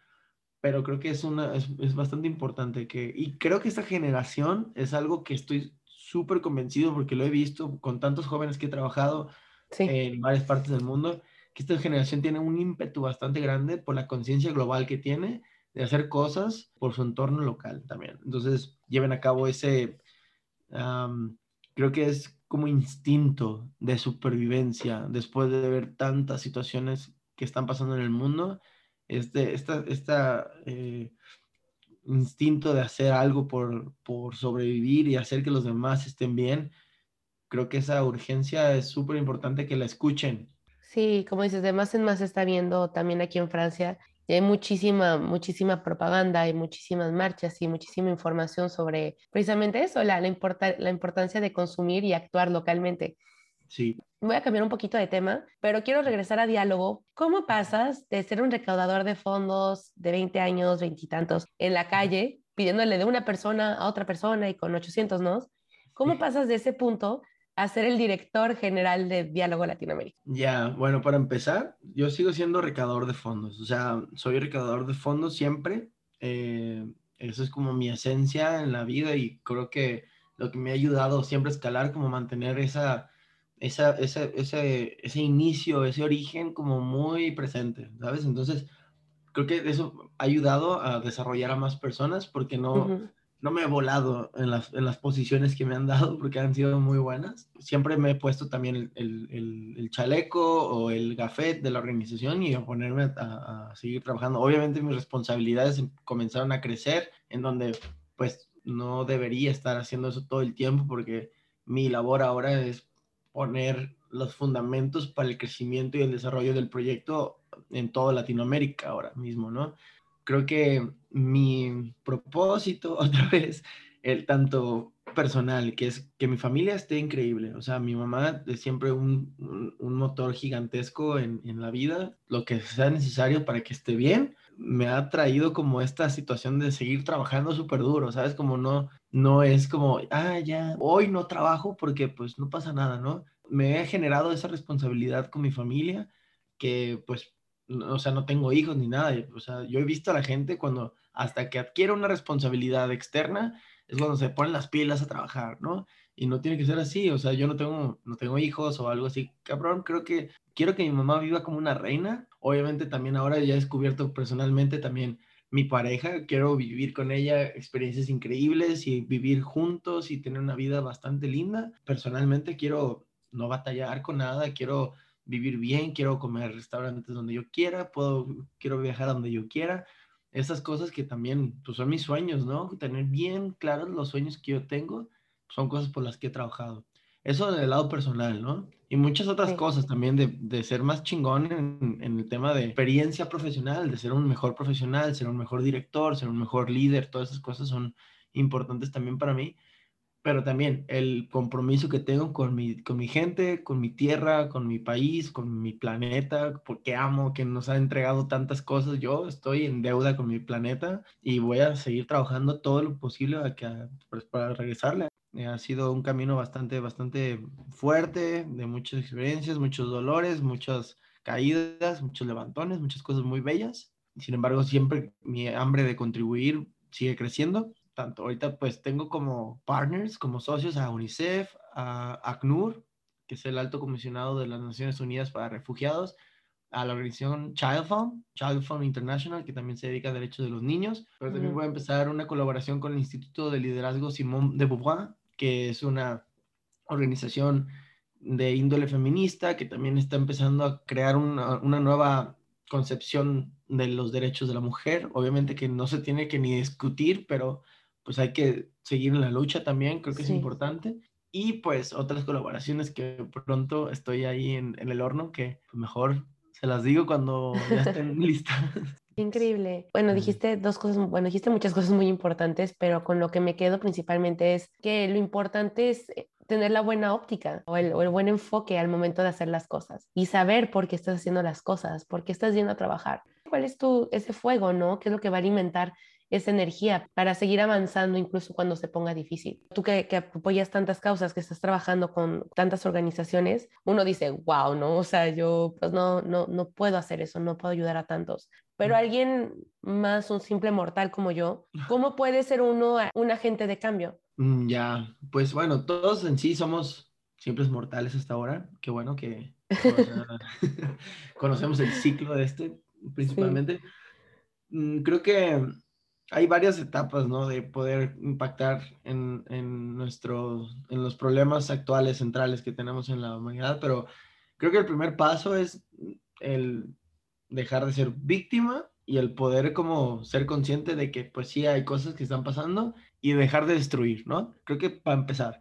pero creo que es, una, es, es bastante importante. Que, y creo que esta generación es algo que estoy súper convencido, porque lo he visto con tantos jóvenes que he trabajado sí. en varias partes del mundo, que esta generación tiene un ímpetu bastante grande por la conciencia global que tiene de hacer cosas por su entorno local también. Entonces, lleven a cabo ese, um, creo que es como instinto de supervivencia después de ver tantas situaciones que están pasando en el mundo, este, esta, esta eh, instinto de hacer algo por, por sobrevivir y hacer que los demás estén bien. Creo que esa urgencia es súper importante que la escuchen. Sí, como dices, de más en más se está viendo también aquí en Francia. Y hay muchísima, muchísima propaganda, hay muchísimas marchas y muchísima información sobre precisamente eso, la, la, importa, la importancia de consumir y actuar localmente. Sí. Voy a cambiar un poquito de tema, pero quiero regresar a diálogo. ¿Cómo pasas de ser un recaudador de fondos de veinte años, veintitantos, en la calle, pidiéndole de una persona a otra persona y con ochocientos nos? ¿Cómo pasas de ese punto a ser el director general de Diálogo Latinoamérica? Ya, bueno, para empezar, yo sigo siendo recaudador de fondos. O sea, soy recaudador de fondos siempre. Eh, eso es como mi esencia en la vida y creo que lo que me ha ayudado siempre a escalar, como mantener esa, esa, esa, ese, ese inicio, ese origen como muy presente, ¿sabes? Entonces, creo que eso ha ayudado a desarrollar a más personas porque no... Uh-huh. No me he volado en las, en las posiciones que me han dado porque han sido muy buenas. Siempre me he puesto también el, el, el, el chaleco o el gafet de la organización y a ponerme a, a seguir trabajando. Obviamente mis responsabilidades comenzaron a crecer en donde pues no debería estar haciendo eso todo el tiempo porque mi labor ahora es poner los fundamentos para el crecimiento y el desarrollo del proyecto en toda Latinoamérica ahora mismo, ¿no? Creo que mi propósito, otra vez, el tanto personal, que es que mi familia esté increíble. O sea, mi mamá es siempre un, un, un motor gigantesco en, en la vida. Lo que sea necesario para que esté bien, me ha traído como esta situación de seguir trabajando súper duro, ¿sabes? Como no, no es como, ah, ya, hoy no trabajo porque pues no pasa nada, ¿no? Me he generado esa responsabilidad con mi familia que pues... O sea, no tengo hijos ni nada. O sea, yo he visto a la gente cuando, hasta que adquiere una responsabilidad externa, es cuando se ponen las pilas a trabajar, ¿no? Y no tiene que ser así. O sea, yo no tengo, no tengo hijos o algo así. Cabrón, creo que quiero que mi mamá viva como una reina. Obviamente también ahora ya he descubierto personalmente también mi pareja. Quiero vivir con ella experiencias increíbles y vivir juntos y tener una vida bastante linda. Personalmente quiero no batallar con nada, quiero... vivir bien, quiero comer restaurantes donde yo quiera, puedo, quiero viajar donde yo quiera. Esas cosas que también pues son mis sueños, ¿no? Tener bien claros los sueños que yo tengo son cosas por las que he trabajado. Eso del lado personal, ¿no? Y muchas otras sí. cosas también de, de ser más chingón en, en el tema de experiencia profesional, de ser un mejor profesional, ser un mejor director, ser un mejor líder. Todas esas cosas son importantes también para mí. Pero también el compromiso que tengo con mi, con mi gente, con mi tierra, con mi país, con mi planeta, porque amo que nos ha entregado tantas cosas. Yo estoy en deuda con mi planeta y voy a seguir trabajando todo lo posible a que, pues, para regresarle. Ha sido un camino bastante, bastante fuerte, de muchas experiencias, muchos dolores, muchas caídas, muchos levantones, muchas cosas muy bellas. Sin embargo, siempre mi hambre de contribuir sigue creciendo. Tanto ahorita, pues, tengo como partners, como socios a UNICEF, a ACNUR, que es el Alto Comisionado de las Naciones Unidas para Refugiados, a la organización ChildFund, ChildFund International, que también se dedica a derechos de los niños. Pero también voy a empezar una colaboración con el Instituto de Liderazgo Simón de Beauvoir, que es una organización de índole feminista que también está empezando a crear una, una nueva concepción de los derechos de la mujer. Obviamente que no se tiene que ni discutir, pero pues hay que seguir en la lucha también, creo que sí. es importante. Y pues otras colaboraciones que pronto estoy ahí en, en el horno, que mejor se las digo cuando ya estén listas. Increíble. Bueno, dijiste dos cosas, bueno, dijiste muchas cosas muy importantes, pero con lo que me quedo principalmente es que lo importante es tener la buena óptica o el, o el buen enfoque al momento de hacer las cosas y saber por qué estás haciendo las cosas, por qué estás yendo a trabajar. ¿Cuál es tu, ese fuego, no? ¿Qué es lo que va a alimentar esa energía para seguir avanzando incluso cuando se ponga difícil? Tú que, que apoyas tantas causas, que estás trabajando con tantas organizaciones, uno dice, wow, ¿no? O sea, yo pues no, no, no puedo hacer eso, no puedo ayudar a tantos. Pero alguien más, un simple mortal como yo, ¿cómo puede ser uno un agente de cambio? Ya, pues bueno, todos en sí somos simples mortales hasta ahora. Qué bueno que conocemos el ciclo de este, principalmente. Sí. Creo que hay varias etapas, ¿no? De poder impactar en, en, nuestro, en los problemas actuales, centrales que tenemos en la humanidad, pero creo que el primer paso es el dejar de ser víctima y el poder como ser consciente de que pues sí hay cosas que están pasando y dejar de destruir, ¿no? Creo que para empezar,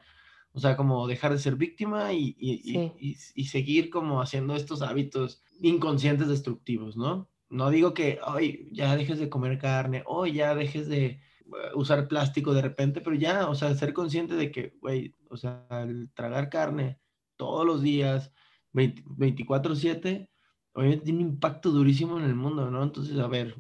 o sea, como dejar de ser víctima y, y, sí. y, y seguir como haciendo estos hábitos inconscientes destructivos, ¿no? No digo que, hoy ya dejes de comer carne, hoy ya dejes de usar plástico de repente, pero ya, o sea, ser consciente de que, güey, o sea, al tragar carne todos los días, veinticuatro siete, obviamente tiene un impacto durísimo en el mundo, ¿no? Entonces, a ver,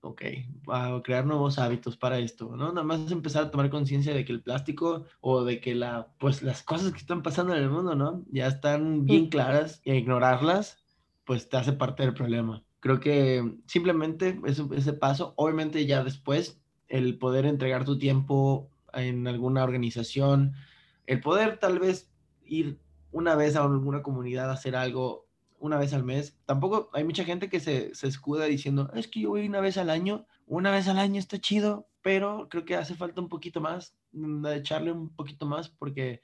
ok, a crear nuevos hábitos para esto, ¿no? Nada más empezar a tomar conciencia de que el plástico o de que la, pues, las cosas que están pasando en el mundo, ¿no? Ya están bien claras e ignorarlas, pues te hace parte del problema. Creo que simplemente ese, ese paso, obviamente ya después, el poder entregar tu tiempo en alguna organización, el poder tal vez ir una vez a alguna comunidad a hacer algo una vez al mes. Tampoco hay mucha gente que se, se escuda diciendo, es que yo voy una vez al año, una vez al año está chido, pero creo que hace falta un poquito más, echarle un poquito más, porque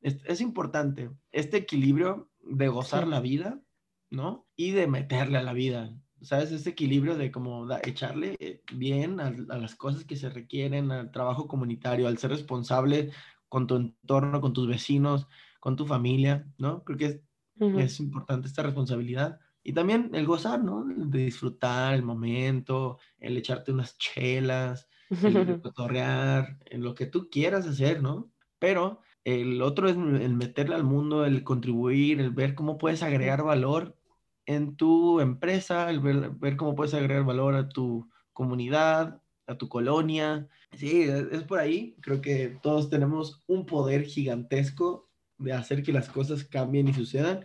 es, es importante este equilibrio de gozar la vida, ¿no? Y de meterle a la vida. ¿Sabes? Ese equilibrio de como da, echarle bien a, a las cosas que se requieren, al trabajo comunitario, al ser responsable con tu entorno, con tus vecinos, con tu familia, ¿no? Creo que es, uh-huh. es importante esta responsabilidad. Y también el gozar, ¿no? De disfrutar el momento, el echarte unas chelas, el cotorrear, lo que tú quieras hacer, ¿no? Pero el otro es el meterle al mundo, el contribuir, el ver cómo puedes agregar valor en tu empresa, el ver, ver cómo puedes agregar valor a tu comunidad, a tu colonia. Sí, es por ahí. Creo que todos tenemos un poder gigantesco de hacer que las cosas cambien y sucedan.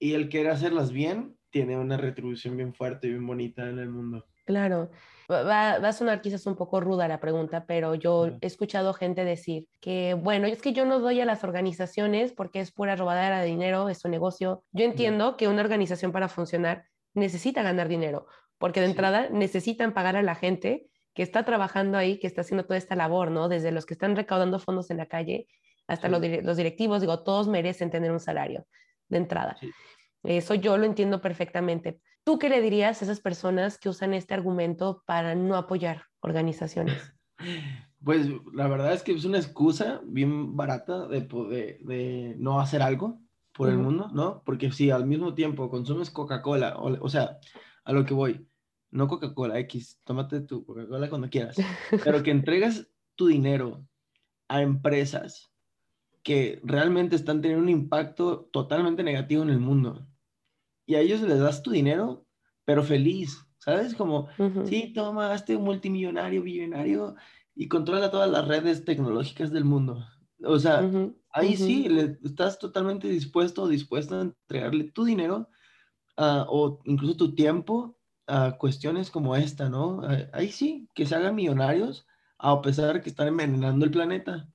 Y el querer hacerlas bien tiene una retribución bien fuerte y bien bonita en el mundo. Claro. Va, va a sonar quizás un poco ruda la pregunta, pero yo he escuchado gente decir que, bueno, es que yo no doy a las organizaciones porque es pura robadera de dinero, es un negocio. Yo entiendo que una organización para funcionar necesita ganar dinero, porque de entrada necesitan pagar a la gente que está trabajando ahí, que está haciendo toda esta labor, ¿no? Desde los que están recaudando fondos en la calle hasta sí. los, los directivos, digo, todos merecen tener un salario de entrada. Sí. Eso yo lo entiendo perfectamente. ¿Tú qué le dirías a esas personas que usan este argumento para no apoyar organizaciones? Pues la verdad es que es una excusa bien barata de, de, de no hacer algo por uh-huh. el mundo, ¿no? Porque si al mismo tiempo consumes Coca-Cola, o, o sea, a lo que voy, no Coca-Cola X, tómate tu Coca-Cola cuando quieras, pero que entregas tu dinero a empresas que realmente están teniendo un impacto totalmente negativo en el mundo. Y a ellos les das tu dinero, pero feliz, ¿sabes? Como, uh-huh. sí, toma, hazte un multimillonario, billonario, y controla todas las redes tecnológicas del mundo. O sea, uh-huh, ahí uh-huh. sí, le, estás totalmente dispuesto o dispuesta a entregarle tu dinero uh, o incluso tu tiempo a cuestiones como esta, ¿no? Uh, ahí sí, que se hagan millonarios a pesar de que están envenenando el planeta,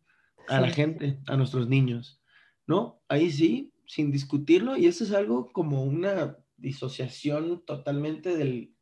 a sí. la gente, a nuestros niños, ¿no? Ahí sí, sin discutirlo, y eso es algo como una disociación totalmente del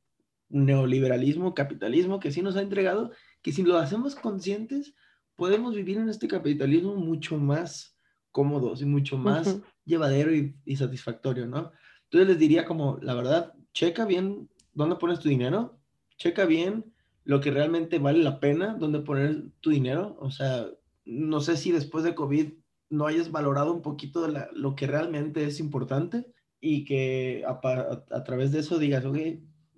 neoliberalismo, capitalismo, que sí nos ha entregado, que si lo hacemos conscientes, podemos vivir en este capitalismo mucho más cómodos y mucho más uh-huh. llevadero y, y satisfactorio, ¿no? Entonces les diría como, la verdad, checa bien dónde pones tu dinero, checa bien lo que realmente vale la pena, dónde poner tu dinero, o sea, no sé si después de COVID no hayas valorado un poquito la, lo que realmente es importante y que a, a, a través de eso digas, ok,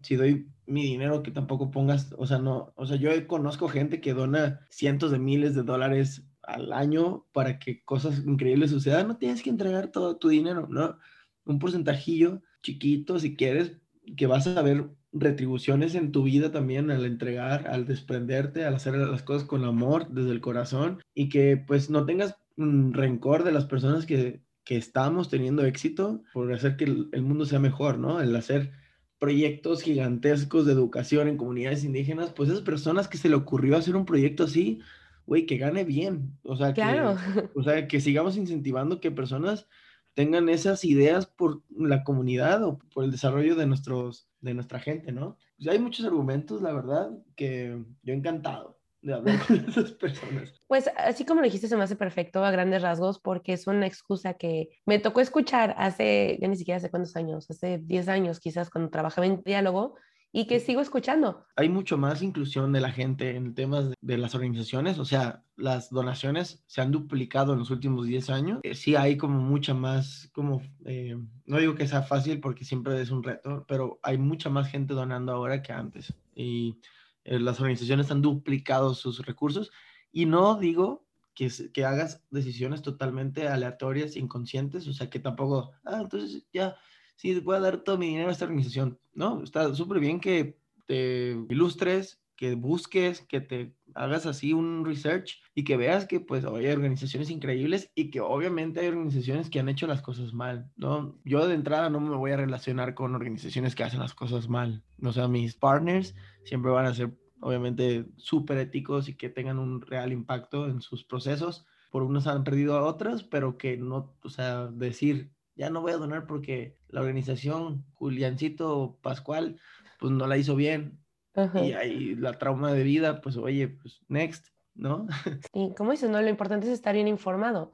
si doy mi dinero, que tampoco pongas, o sea, no, o sea, yo conozco gente que dona cientos de miles de dólares al año para que cosas increíbles sucedan, no tienes que entregar todo tu dinero, ¿no? Un porcentajillo chiquito, si quieres, que vas a ver retribuciones en tu vida también al entregar, al desprenderte, al hacer las cosas con amor, desde el corazón, y que pues no tengas mm, rencor de las personas que, que estamos teniendo éxito por hacer que el, el mundo sea mejor, ¿no? El hacer proyectos gigantescos de educación en comunidades indígenas, pues esas personas que se le ocurrió hacer un proyecto así, güey, que gane bien, o sea, claro. que, o sea, que sigamos incentivando que personas tengan esas ideas por la comunidad o por el desarrollo de, nuestros, de nuestra gente, ¿no? Pues hay muchos argumentos, la verdad, que yo encantado de hablar con esas personas. Pues así como lo dijiste, se me hace perfecto a grandes rasgos, porque es una excusa que me tocó escuchar hace, ya ni siquiera sé cuántos años, hace diez años quizás, cuando trabajaba en Diálogo, y que sigo escuchando. Hay mucho más inclusión de la gente en temas de, de las organizaciones, o sea, las donaciones se han duplicado en los últimos diez años. Eh, sí hay como mucha más, como, eh, no digo que sea fácil porque siempre es un reto, pero hay mucha más gente donando ahora que antes, y eh, las organizaciones han duplicado sus recursos, y no digo que, que hagas decisiones totalmente aleatorias, inconscientes, o sea, que tampoco, ah, entonces ya... sí, voy a dar todo mi dinero a esta organización, ¿no? Está súper bien que te ilustres, que busques, que te hagas así un research y que veas que, pues, hoy hay organizaciones increíbles y que obviamente hay organizaciones que han hecho las cosas mal, ¿no? Yo de entrada no me voy a relacionar con organizaciones que hacen las cosas mal. O sea, mis partners siempre van a ser, obviamente, súper éticos y que tengan un real impacto en sus procesos. Por unos han perdido a otras, pero que no, o sea, decir... ya no voy a donar porque la organización Juliancito Pascual, pues no la hizo bien. Ajá. Y ahí la trauma de vida, pues oye, pues next, ¿no? Y como dices, ¿no? Lo importante es estar bien informado.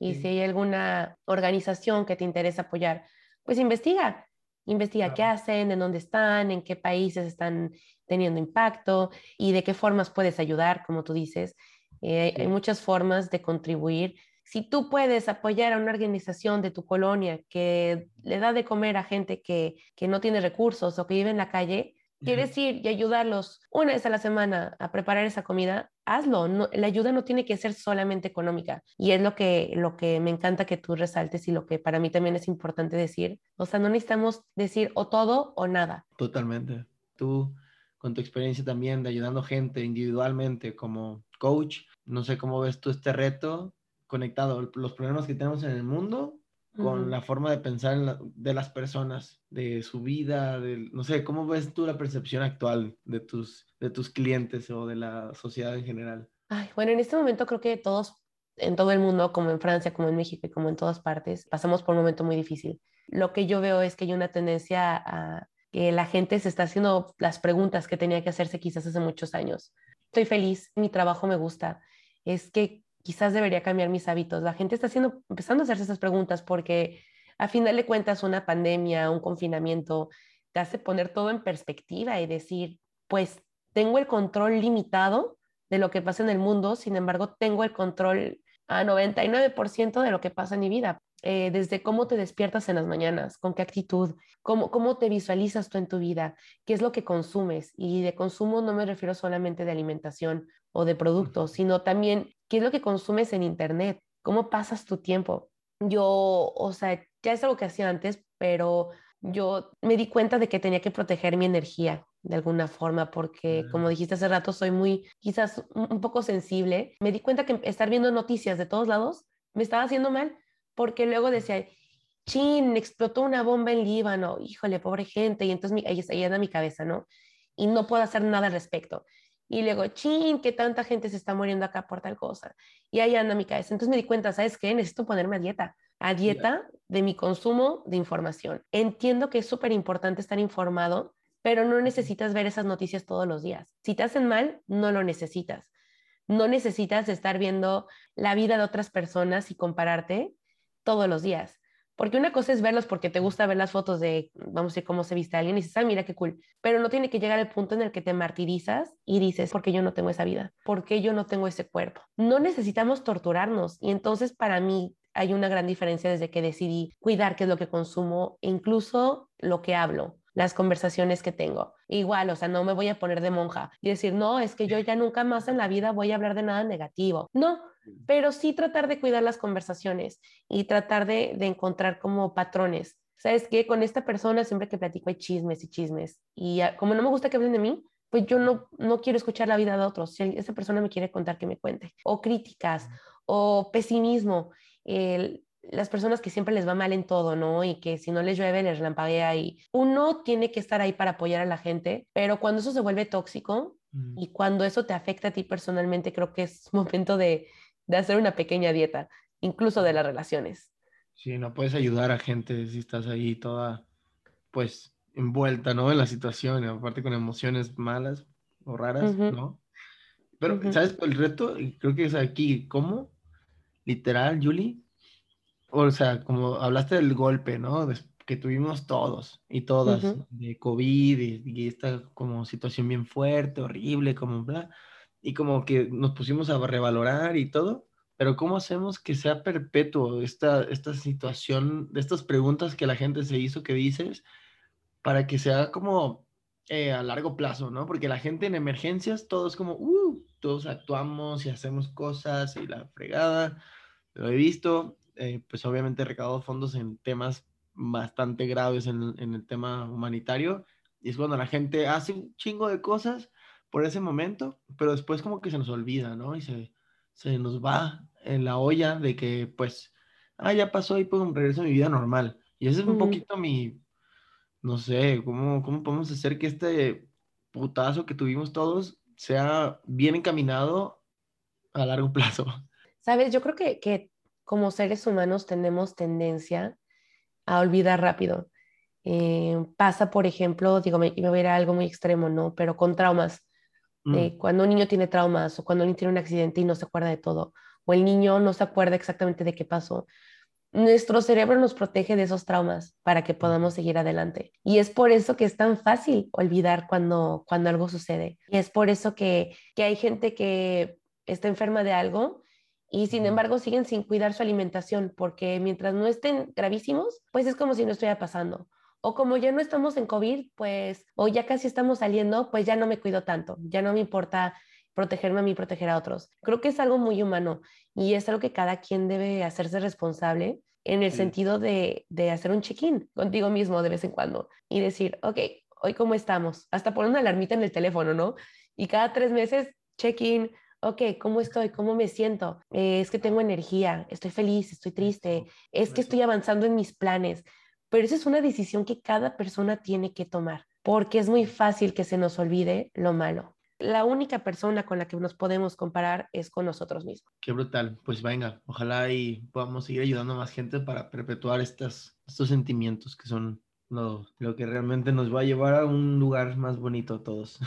Y sí. Si hay alguna organización que te interesa apoyar, pues investiga. Investiga claro. Qué hacen, en dónde están, en qué países están teniendo impacto y de qué formas puedes ayudar, como tú dices. Eh, sí. Hay muchas formas de contribuir. Si tú puedes apoyar a una organización de tu colonia que le da de comer a gente que, que no tiene recursos o que vive en la calle, quieres ir y ayudarlos una vez a la semana a preparar esa comida, hazlo. No, la ayuda no tiene que ser solamente económica. Y es lo que, lo que me encanta que tú resaltes y lo que para mí también es importante decir. O sea, no necesitamos decir o todo o nada. Totalmente. Tú, con tu experiencia también de ayudando gente individualmente como coach, no sé cómo ves tú este reto, conectado los problemas que tenemos en el mundo con uh-huh. la forma de pensar en la, de las personas, de su vida, de, no sé, ¿cómo ves tú la percepción actual de tus, de tus clientes o de la sociedad en general? Ay, bueno, en este momento creo que todos, en todo el mundo, como en Francia, como en México y como en todas partes, pasamos por un momento muy difícil. Lo que yo veo es que hay una tendencia a que la gente se está haciendo las preguntas que tenía que hacerse quizás hace muchos años. Estoy feliz, mi trabajo me gusta, es que quizás debería cambiar mis hábitos. La gente está haciendo, empezando a hacerse esas preguntas porque a final de cuentas una pandemia, un confinamiento, te hace poner todo en perspectiva y decir, pues tengo el control limitado de lo que pasa en el mundo, sin embargo tengo el control a noventa y nueve por ciento de lo que pasa en mi vida. Eh, desde cómo te despiertas en las mañanas, con qué actitud, cómo, cómo te visualizas tú en tu vida, qué es lo que consumes. Y de consumo no me refiero solamente de alimentación o de productos, sino también qué es lo que consumes en internet, cómo pasas tu tiempo. Yo, o sea, ya es algo que hacía antes, pero yo me di cuenta de que tenía que proteger mi energía de alguna forma, porque como dijiste hace rato, soy muy, quizás un poco sensible. Me di cuenta que estar viendo noticias de todos lados me estaba haciendo mal, porque luego decía, chin, explotó una bomba en Líbano, híjole, pobre gente, y entonces mi, ahí, ahí anda mi cabeza, ¿no? Y no puedo hacer nada al respecto. Y luego, chin, que tanta gente se está muriendo acá por tal cosa, y ahí anda mi cabeza. Entonces me di cuenta, ¿sabes qué? Necesito ponerme a dieta, a dieta de mi consumo de información. Entiendo que es súper importante estar informado, pero no necesitas ver esas noticias todos los días. Si te hacen mal, no lo necesitas. No necesitas estar viendo la vida de otras personas y compararte todos los días. Porque una cosa es verlos porque te gusta ver las fotos de, vamos a decir, cómo se viste alguien y dices, ah, mira qué cool. Pero no tiene que llegar al punto en el que te martirizas y dices, ¿por qué yo no tengo esa vida? ¿Por qué yo no tengo ese cuerpo? No necesitamos torturarnos. Y entonces para mí hay una gran diferencia desde que decidí cuidar qué es lo que consumo e incluso lo que hablo, las conversaciones que tengo. Igual, o sea, no me voy a poner de monja y decir, no, es que yo ya nunca más en la vida voy a hablar de nada negativo. No, pero sí tratar de cuidar las conversaciones y tratar de, de encontrar como patrones. ¿Sabes qué? Con esta persona siempre que platico hay chismes y chismes. Y como no me gusta que hablen de mí, pues yo no, no quiero escuchar la vida de otros. Si esa persona me quiere contar, que me cuente. O críticas, o pesimismo. El... las personas que siempre les va mal en todo, ¿no? Y que si no les llueve, les relampaguea. Y uno tiene que estar ahí para apoyar a la gente, pero cuando eso se vuelve tóxico mm. y cuando eso te afecta a ti personalmente, creo que es momento de, de hacer una pequeña dieta, incluso de las relaciones. Sí, no puedes ayudar a gente si estás ahí toda, pues, envuelta, ¿no? En la situación, aparte con emociones malas o raras, uh-huh. ¿no? Pero, uh-huh. ¿sabes? El reto, creo que es aquí, ¿cómo? Literal, Julie, o sea, como hablaste del golpe, ¿no? De, que tuvimos todos y todas, uh-huh. de COVID y, y esta como situación bien fuerte, horrible, como bla, y como que nos pusimos a revalorar y todo, pero ¿cómo hacemos que sea perpetuo esta, esta situación, de estas preguntas que la gente se hizo, que dices, para que sea como eh, a largo plazo, ¿no? Porque la gente en emergencias, todos como, uh, todos actuamos y hacemos cosas y la fregada, lo he visto. Eh, pues obviamente recaudó fondos en temas bastante graves en, en el tema humanitario, y es cuando la gente hace un chingo de cosas por ese momento, pero después como que se nos olvida, ¿no? Y se, se nos va en la olla de que pues, ah, ya pasó y pues regreso a mi vida normal. Y ese es un mm. poquito mi, no sé, ¿cómo, cómo podemos hacer que este putazo que tuvimos todos sea bien encaminado a largo plazo? Sabes, yo creo que, que... como seres humanos tenemos tendencia a olvidar rápido. Eh, pasa, por ejemplo, digo, me, me voy a ir a algo muy extremo, ¿no? Pero con traumas. Mm. Eh, cuando un niño tiene traumas o cuando alguien tiene un accidente y no se acuerda de todo, o el niño no se acuerda exactamente de qué pasó, nuestro cerebro nos protege de esos traumas para que podamos seguir adelante. Y es por eso que es tan fácil olvidar cuando, cuando algo sucede. Y es por eso que, que hay gente que está enferma de algo y sin embargo siguen sin cuidar su alimentación, porque mientras no estén gravísimos, pues es como si no estuviera pasando. O como ya no estamos en COVID, pues, o ya casi estamos saliendo, pues ya no me cuido tanto, ya no me importa protegerme a mí, proteger a otros. Creo que es algo muy humano y es algo que cada quien debe hacerse responsable en el sí. sentido de, de hacer un check-in contigo mismo de vez en cuando y decir, ok, hoy cómo estamos, hasta poner una alarmita en el teléfono, ¿no? Y cada tres meses, check-in. Ok, ¿cómo estoy? ¿Cómo me siento? Eh, es que tengo energía, estoy feliz, estoy triste, es que estoy avanzando en mis planes. Pero esa es una decisión que cada persona tiene que tomar, porque es muy fácil que se nos olvide lo malo. La única persona con la que nos podemos comparar es con nosotros mismos. Qué brutal. Pues venga, ojalá y podamos seguir ayudando a más gente para perpetuar estas, estos sentimientos que son lo, lo que realmente nos va a llevar a un lugar más bonito a todos.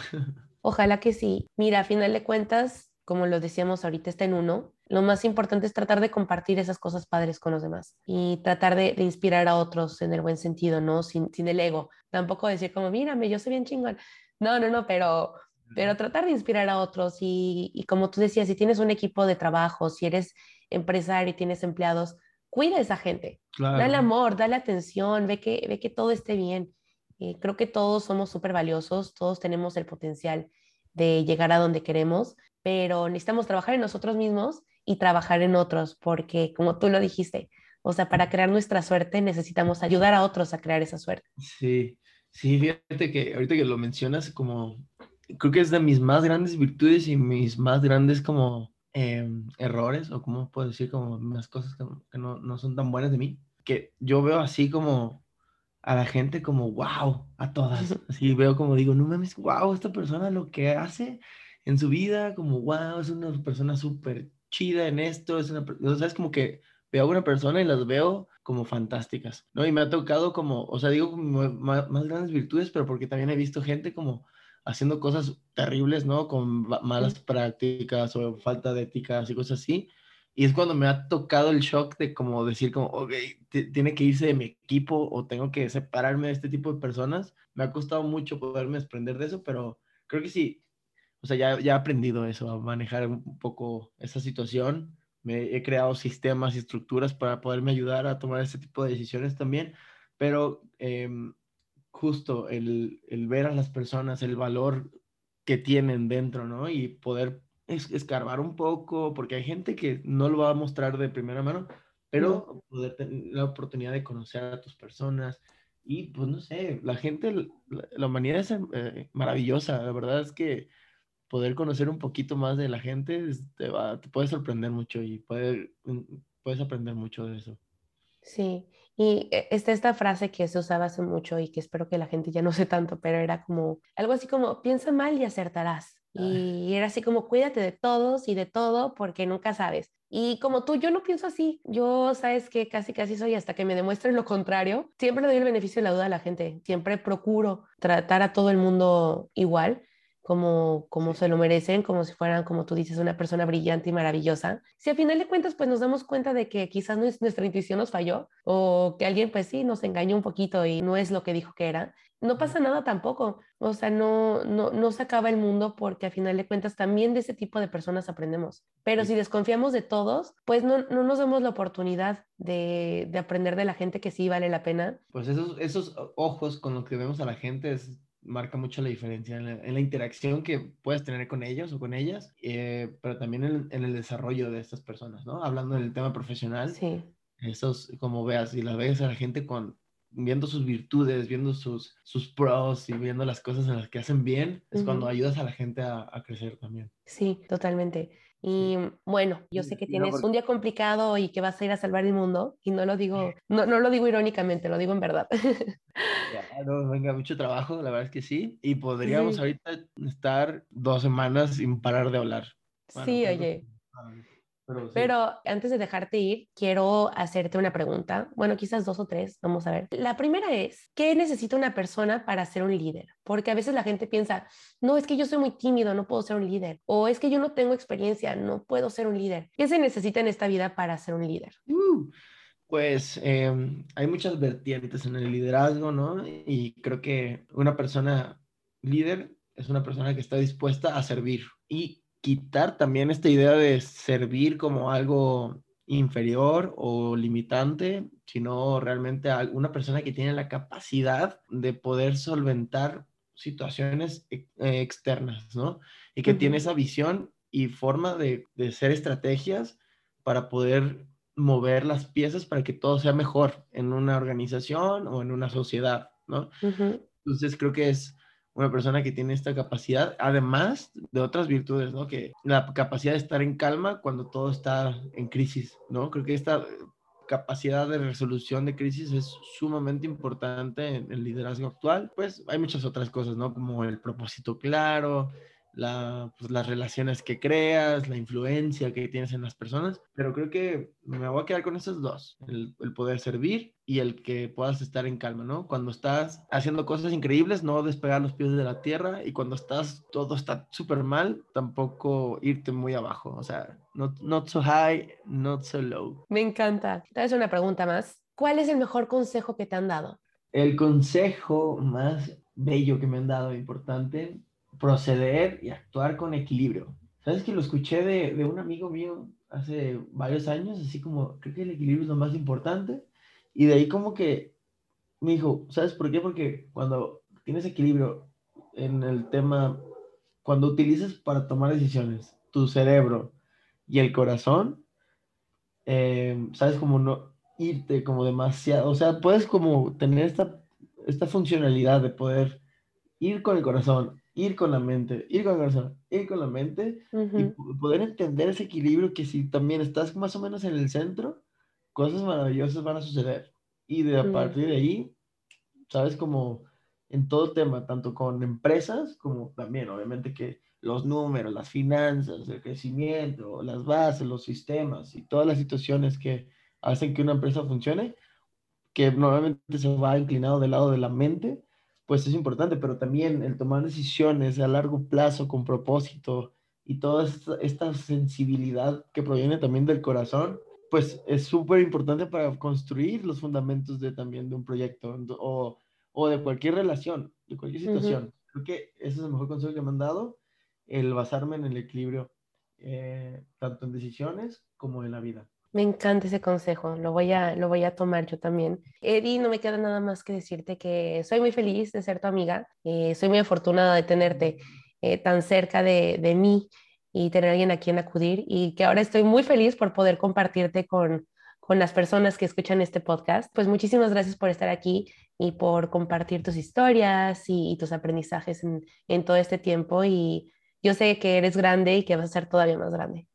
Ojalá que sí. Mira, a final de cuentas, como lo decíamos ahorita, está en uno. Lo más importante es tratar de compartir esas cosas padres con los demás y tratar de, de inspirar a otros en el buen sentido, ¿no? Sin, sin el ego. Tampoco decir como, mírame, yo soy bien chingón. No, no, no, pero pero tratar de inspirar a otros y, y como tú decías, si tienes un equipo de trabajo, si eres empresario y tienes empleados, cuida a esa gente, claro. Dale amor, dale atención, ve que, ve que todo esté bien. Eh, creo que todos somos súper valiosos, todos tenemos el potencial de llegar a donde queremos, pero necesitamos trabajar en nosotros mismos y trabajar en otros, porque como tú lo dijiste, o sea, para crear nuestra suerte necesitamos ayudar a otros a crear esa suerte. Sí, sí, fíjate que ahorita que lo mencionas, como creo que es de mis más grandes virtudes y mis más grandes como eh, errores, o como puedo decir, como unas cosas que, que no, no son tan buenas de mí, que yo veo así como a la gente como wow, a todas, así veo como digo, no mames, wow, esta persona lo que hace en su vida, como wow, es una persona súper chida en esto, es una, o sea, es como que veo a una persona y las veo como fantásticas, ¿no? Y me ha tocado como, o sea, digo como más, más grandes virtudes, pero porque también he visto gente como haciendo cosas terribles, ¿no? Con malas prácticas o falta de éticas y cosas así. Y es cuando me ha tocado el shock de como decir como, ok, tiene que irse de mi equipo o tengo que separarme de este tipo de personas. Me ha costado mucho poderme desprender de eso, pero creo que sí. O sea, ya, ya he aprendido eso, a manejar un poco esa situación. Me he creado sistemas y estructuras para poderme ayudar a tomar este tipo de decisiones también, pero eh, justo el, el ver a las personas, el valor que tienen dentro, ¿no? Y poder es, escarbar un poco, porque hay gente que no lo va a mostrar de primera mano, pero poder tener la oportunidad de conocer a tus personas y, pues, no sé, la gente, la, la humanidad es eh, maravillosa, la verdad es que poder conocer un poquito más de la gente te, va, te puede sorprender mucho y puede, puedes aprender mucho de eso. Sí, y está esta frase que se usaba hace mucho y que espero que la gente ya no sé tanto, pero era como algo así como, piensa mal y acertarás. Ay. Y era así como, cuídate de todos y de todo porque nunca sabes. Y como tú, yo no pienso así. Yo, sabes que casi casi soy hasta que me demuestren lo contrario. Siempre le doy el beneficio de la duda a la gente. Siempre procuro tratar a todo el mundo igual. Como, como se lo merecen, como si fueran, como tú dices, una persona brillante y maravillosa. Si al final de cuentas, pues nos damos cuenta de que quizás nos, nuestra intuición nos falló o que alguien, pues sí, nos engañó un poquito y no es lo que dijo que era, no pasa nada tampoco. O sea, no, no, no se acaba el mundo porque al final de cuentas también de ese tipo de personas aprendemos. Pero si desconfiamos de todos, pues no, no nos damos la oportunidad de, de aprender de la gente que sí vale la pena. Pues esos, esos ojos con los que vemos a la gente es... marca mucho la diferencia en la, en la interacción que puedes tener con ellos o con ellas, eh, pero también en, en el desarrollo de estas personas, ¿no? Hablando del tema profesional, sí. Esos, como veas, y las ves a la gente con, viendo sus virtudes, viendo sus, sus pros y viendo las cosas en las que hacen bien, es uh-huh. cuando ayudas a la gente a, a crecer también. Sí, totalmente. Y bueno, yo sé que tienes un día complicado y que vas a ir a salvar el mundo, y no lo digo, no, no lo digo irónicamente, lo digo en verdad. Claro, venga, mucho trabajo, la verdad es que sí, y podríamos sí. ahorita estar dos semanas sin parar de hablar. Bueno, sí, pero, oye. Pero, sí. pero antes de dejarte ir, quiero hacerte una pregunta, bueno, quizás dos o tres, vamos a ver. La primera es, ¿qué necesita una persona para ser un líder? Porque a veces la gente piensa, no, es que yo soy muy tímido, no puedo ser un líder. O es que yo no tengo experiencia, no puedo ser un líder. ¿Qué se necesita en esta vida para ser un líder? Uh, pues eh, hay muchas vertientes en el liderazgo, ¿no? Y creo que una persona líder es una persona que está dispuesta a servir. Y quitar también esta idea de servir como algo inferior o limitante, sino realmente a una persona que tiene la capacidad de poder solventar situaciones externas, ¿no? Y que uh-huh. tiene esa visión y forma de, de hacer estrategias para poder mover las piezas para que todo sea mejor en una organización o en una sociedad, ¿no? Uh-huh. Entonces creo que es una persona que tiene esta capacidad, además de otras virtudes, ¿no? Que la capacidad de estar en calma cuando todo está en crisis, ¿no? Creo que esta capacidad de resolución de crisis es sumamente importante en el liderazgo actual. Pues hay muchas otras cosas, ¿no? Como el propósito claro, la, pues, las relaciones que creas, la influencia que tienes en las personas. Pero creo que me voy a quedar con esas dos, el, el poder servir y el que puedas estar en calma, ¿no? Cuando estás haciendo cosas increíbles, no despegar los pies de la tierra, y cuando estás, todo está súper mal, tampoco irte muy abajo, o sea, not, not so high, not so low. Me encanta. Te voy a hacer una pregunta más. ¿Cuál es el mejor consejo que te han dado? El consejo más bello que me han dado, importante, proceder y actuar con equilibrio. ¿Sabes que lo escuché de, de un amigo mío hace varios años? Así como, creo que el equilibrio es lo más importante. Y de ahí como que me dijo, ¿sabes por qué? Porque cuando tienes equilibrio en el tema, cuando utilizas para tomar decisiones tu cerebro y el corazón, eh, ¿sabes? Como no irte como demasiado, o sea, puedes como tener esta, esta funcionalidad de poder ir con el corazón, ir con la mente, ir con el corazón, ir con la mente, uh-huh. y poder entender ese equilibrio, que si también estás más o menos en el centro, cosas maravillosas van a suceder. Y de, a uh-huh. partir de ahí, ¿sabes? Como en todo tema, tanto con empresas, como también, obviamente, que los números, las finanzas, el crecimiento, las bases, los sistemas, y todas las situaciones que hacen que una empresa funcione, que normalmente se va inclinado del lado de la mente, pues es importante, pero también el tomar decisiones a largo plazo con propósito y toda esta, esta sensibilidad que proviene también del corazón, pues es súper importante para construir los fundamentos de, también de un proyecto o, o de cualquier relación, de cualquier situación. Uh-huh. Creo que ese es el mejor consejo que me han dado, el basarme en el equilibrio, eh, tanto en decisiones como en la vida. Me encanta ese consejo, lo voy a, lo voy a tomar yo también. Eddie, no me queda nada más que decirte que soy muy feliz de ser tu amiga, eh, soy muy afortunada de tenerte eh, tan cerca de, de mí y tener a alguien a quien acudir, y que ahora estoy muy feliz por poder compartirte con, con las personas que escuchan este podcast. Pues muchísimas gracias por estar aquí y por compartir tus historias y, y tus aprendizajes en, en todo este tiempo, y yo sé que eres grande y que vas a ser todavía más grande.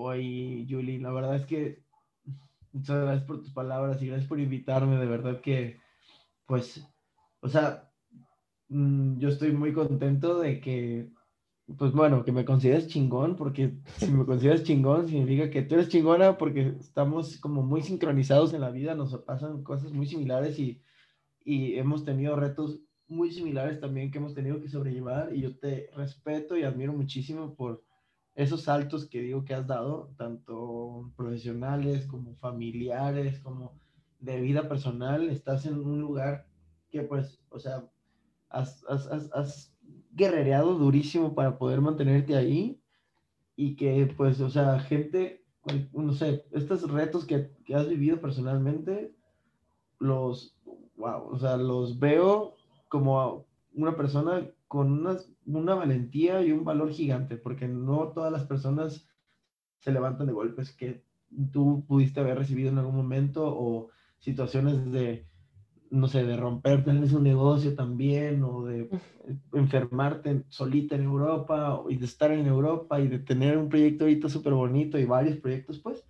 Hoy, Julie, la verdad es que muchas gracias por tus palabras y gracias por invitarme, de verdad que, pues, o sea, yo estoy muy contento de que, pues bueno, que me consideres chingón, porque si me consideras chingón significa que tú eres chingona, porque estamos como muy sincronizados en la vida, nos pasan cosas muy similares y, y hemos tenido retos muy similares también que hemos tenido que sobrellevar, y yo te respeto y admiro muchísimo por esos saltos que digo que has dado, tanto profesionales como familiares, como de vida personal. Estás en un lugar que, pues, o sea, has, has, has, has guerrereado durísimo para poder mantenerte ahí, y que, pues, o sea, gente, no sé, estos retos que, que has vivido personalmente, los, wow, o sea, los veo como una persona con unas, una valentía y un valor gigante, porque no todas las personas se levantan de golpes que tú pudiste haber recibido en algún momento, o situaciones de, no sé, de romper tal vez un negocio también, o de enfermarte solita en Europa, y de estar en Europa, y de tener un proyecto ahorita súper bonito, y varios proyectos, pues,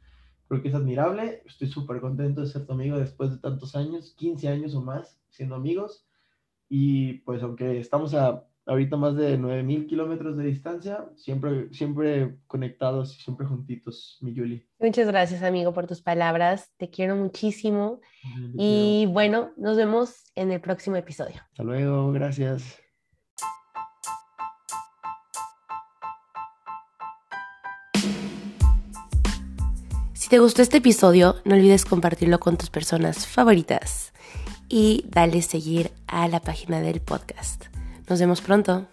creo que es admirable. Estoy súper contento de ser tu amigo después de tantos años, quince años o más, siendo amigos, y pues aunque estamos a ahorita más de nueve mil kilómetros de distancia, siempre, siempre conectados y siempre juntitos, mi Julie. Muchas gracias, amigo, por tus palabras. Te quiero muchísimo. Te y quiero. Bueno, nos vemos en el próximo episodio. Hasta luego, gracias. Si te gustó este episodio, no olvides compartirlo con tus personas favoritas y dale seguir a la página del podcast. Nos vemos pronto.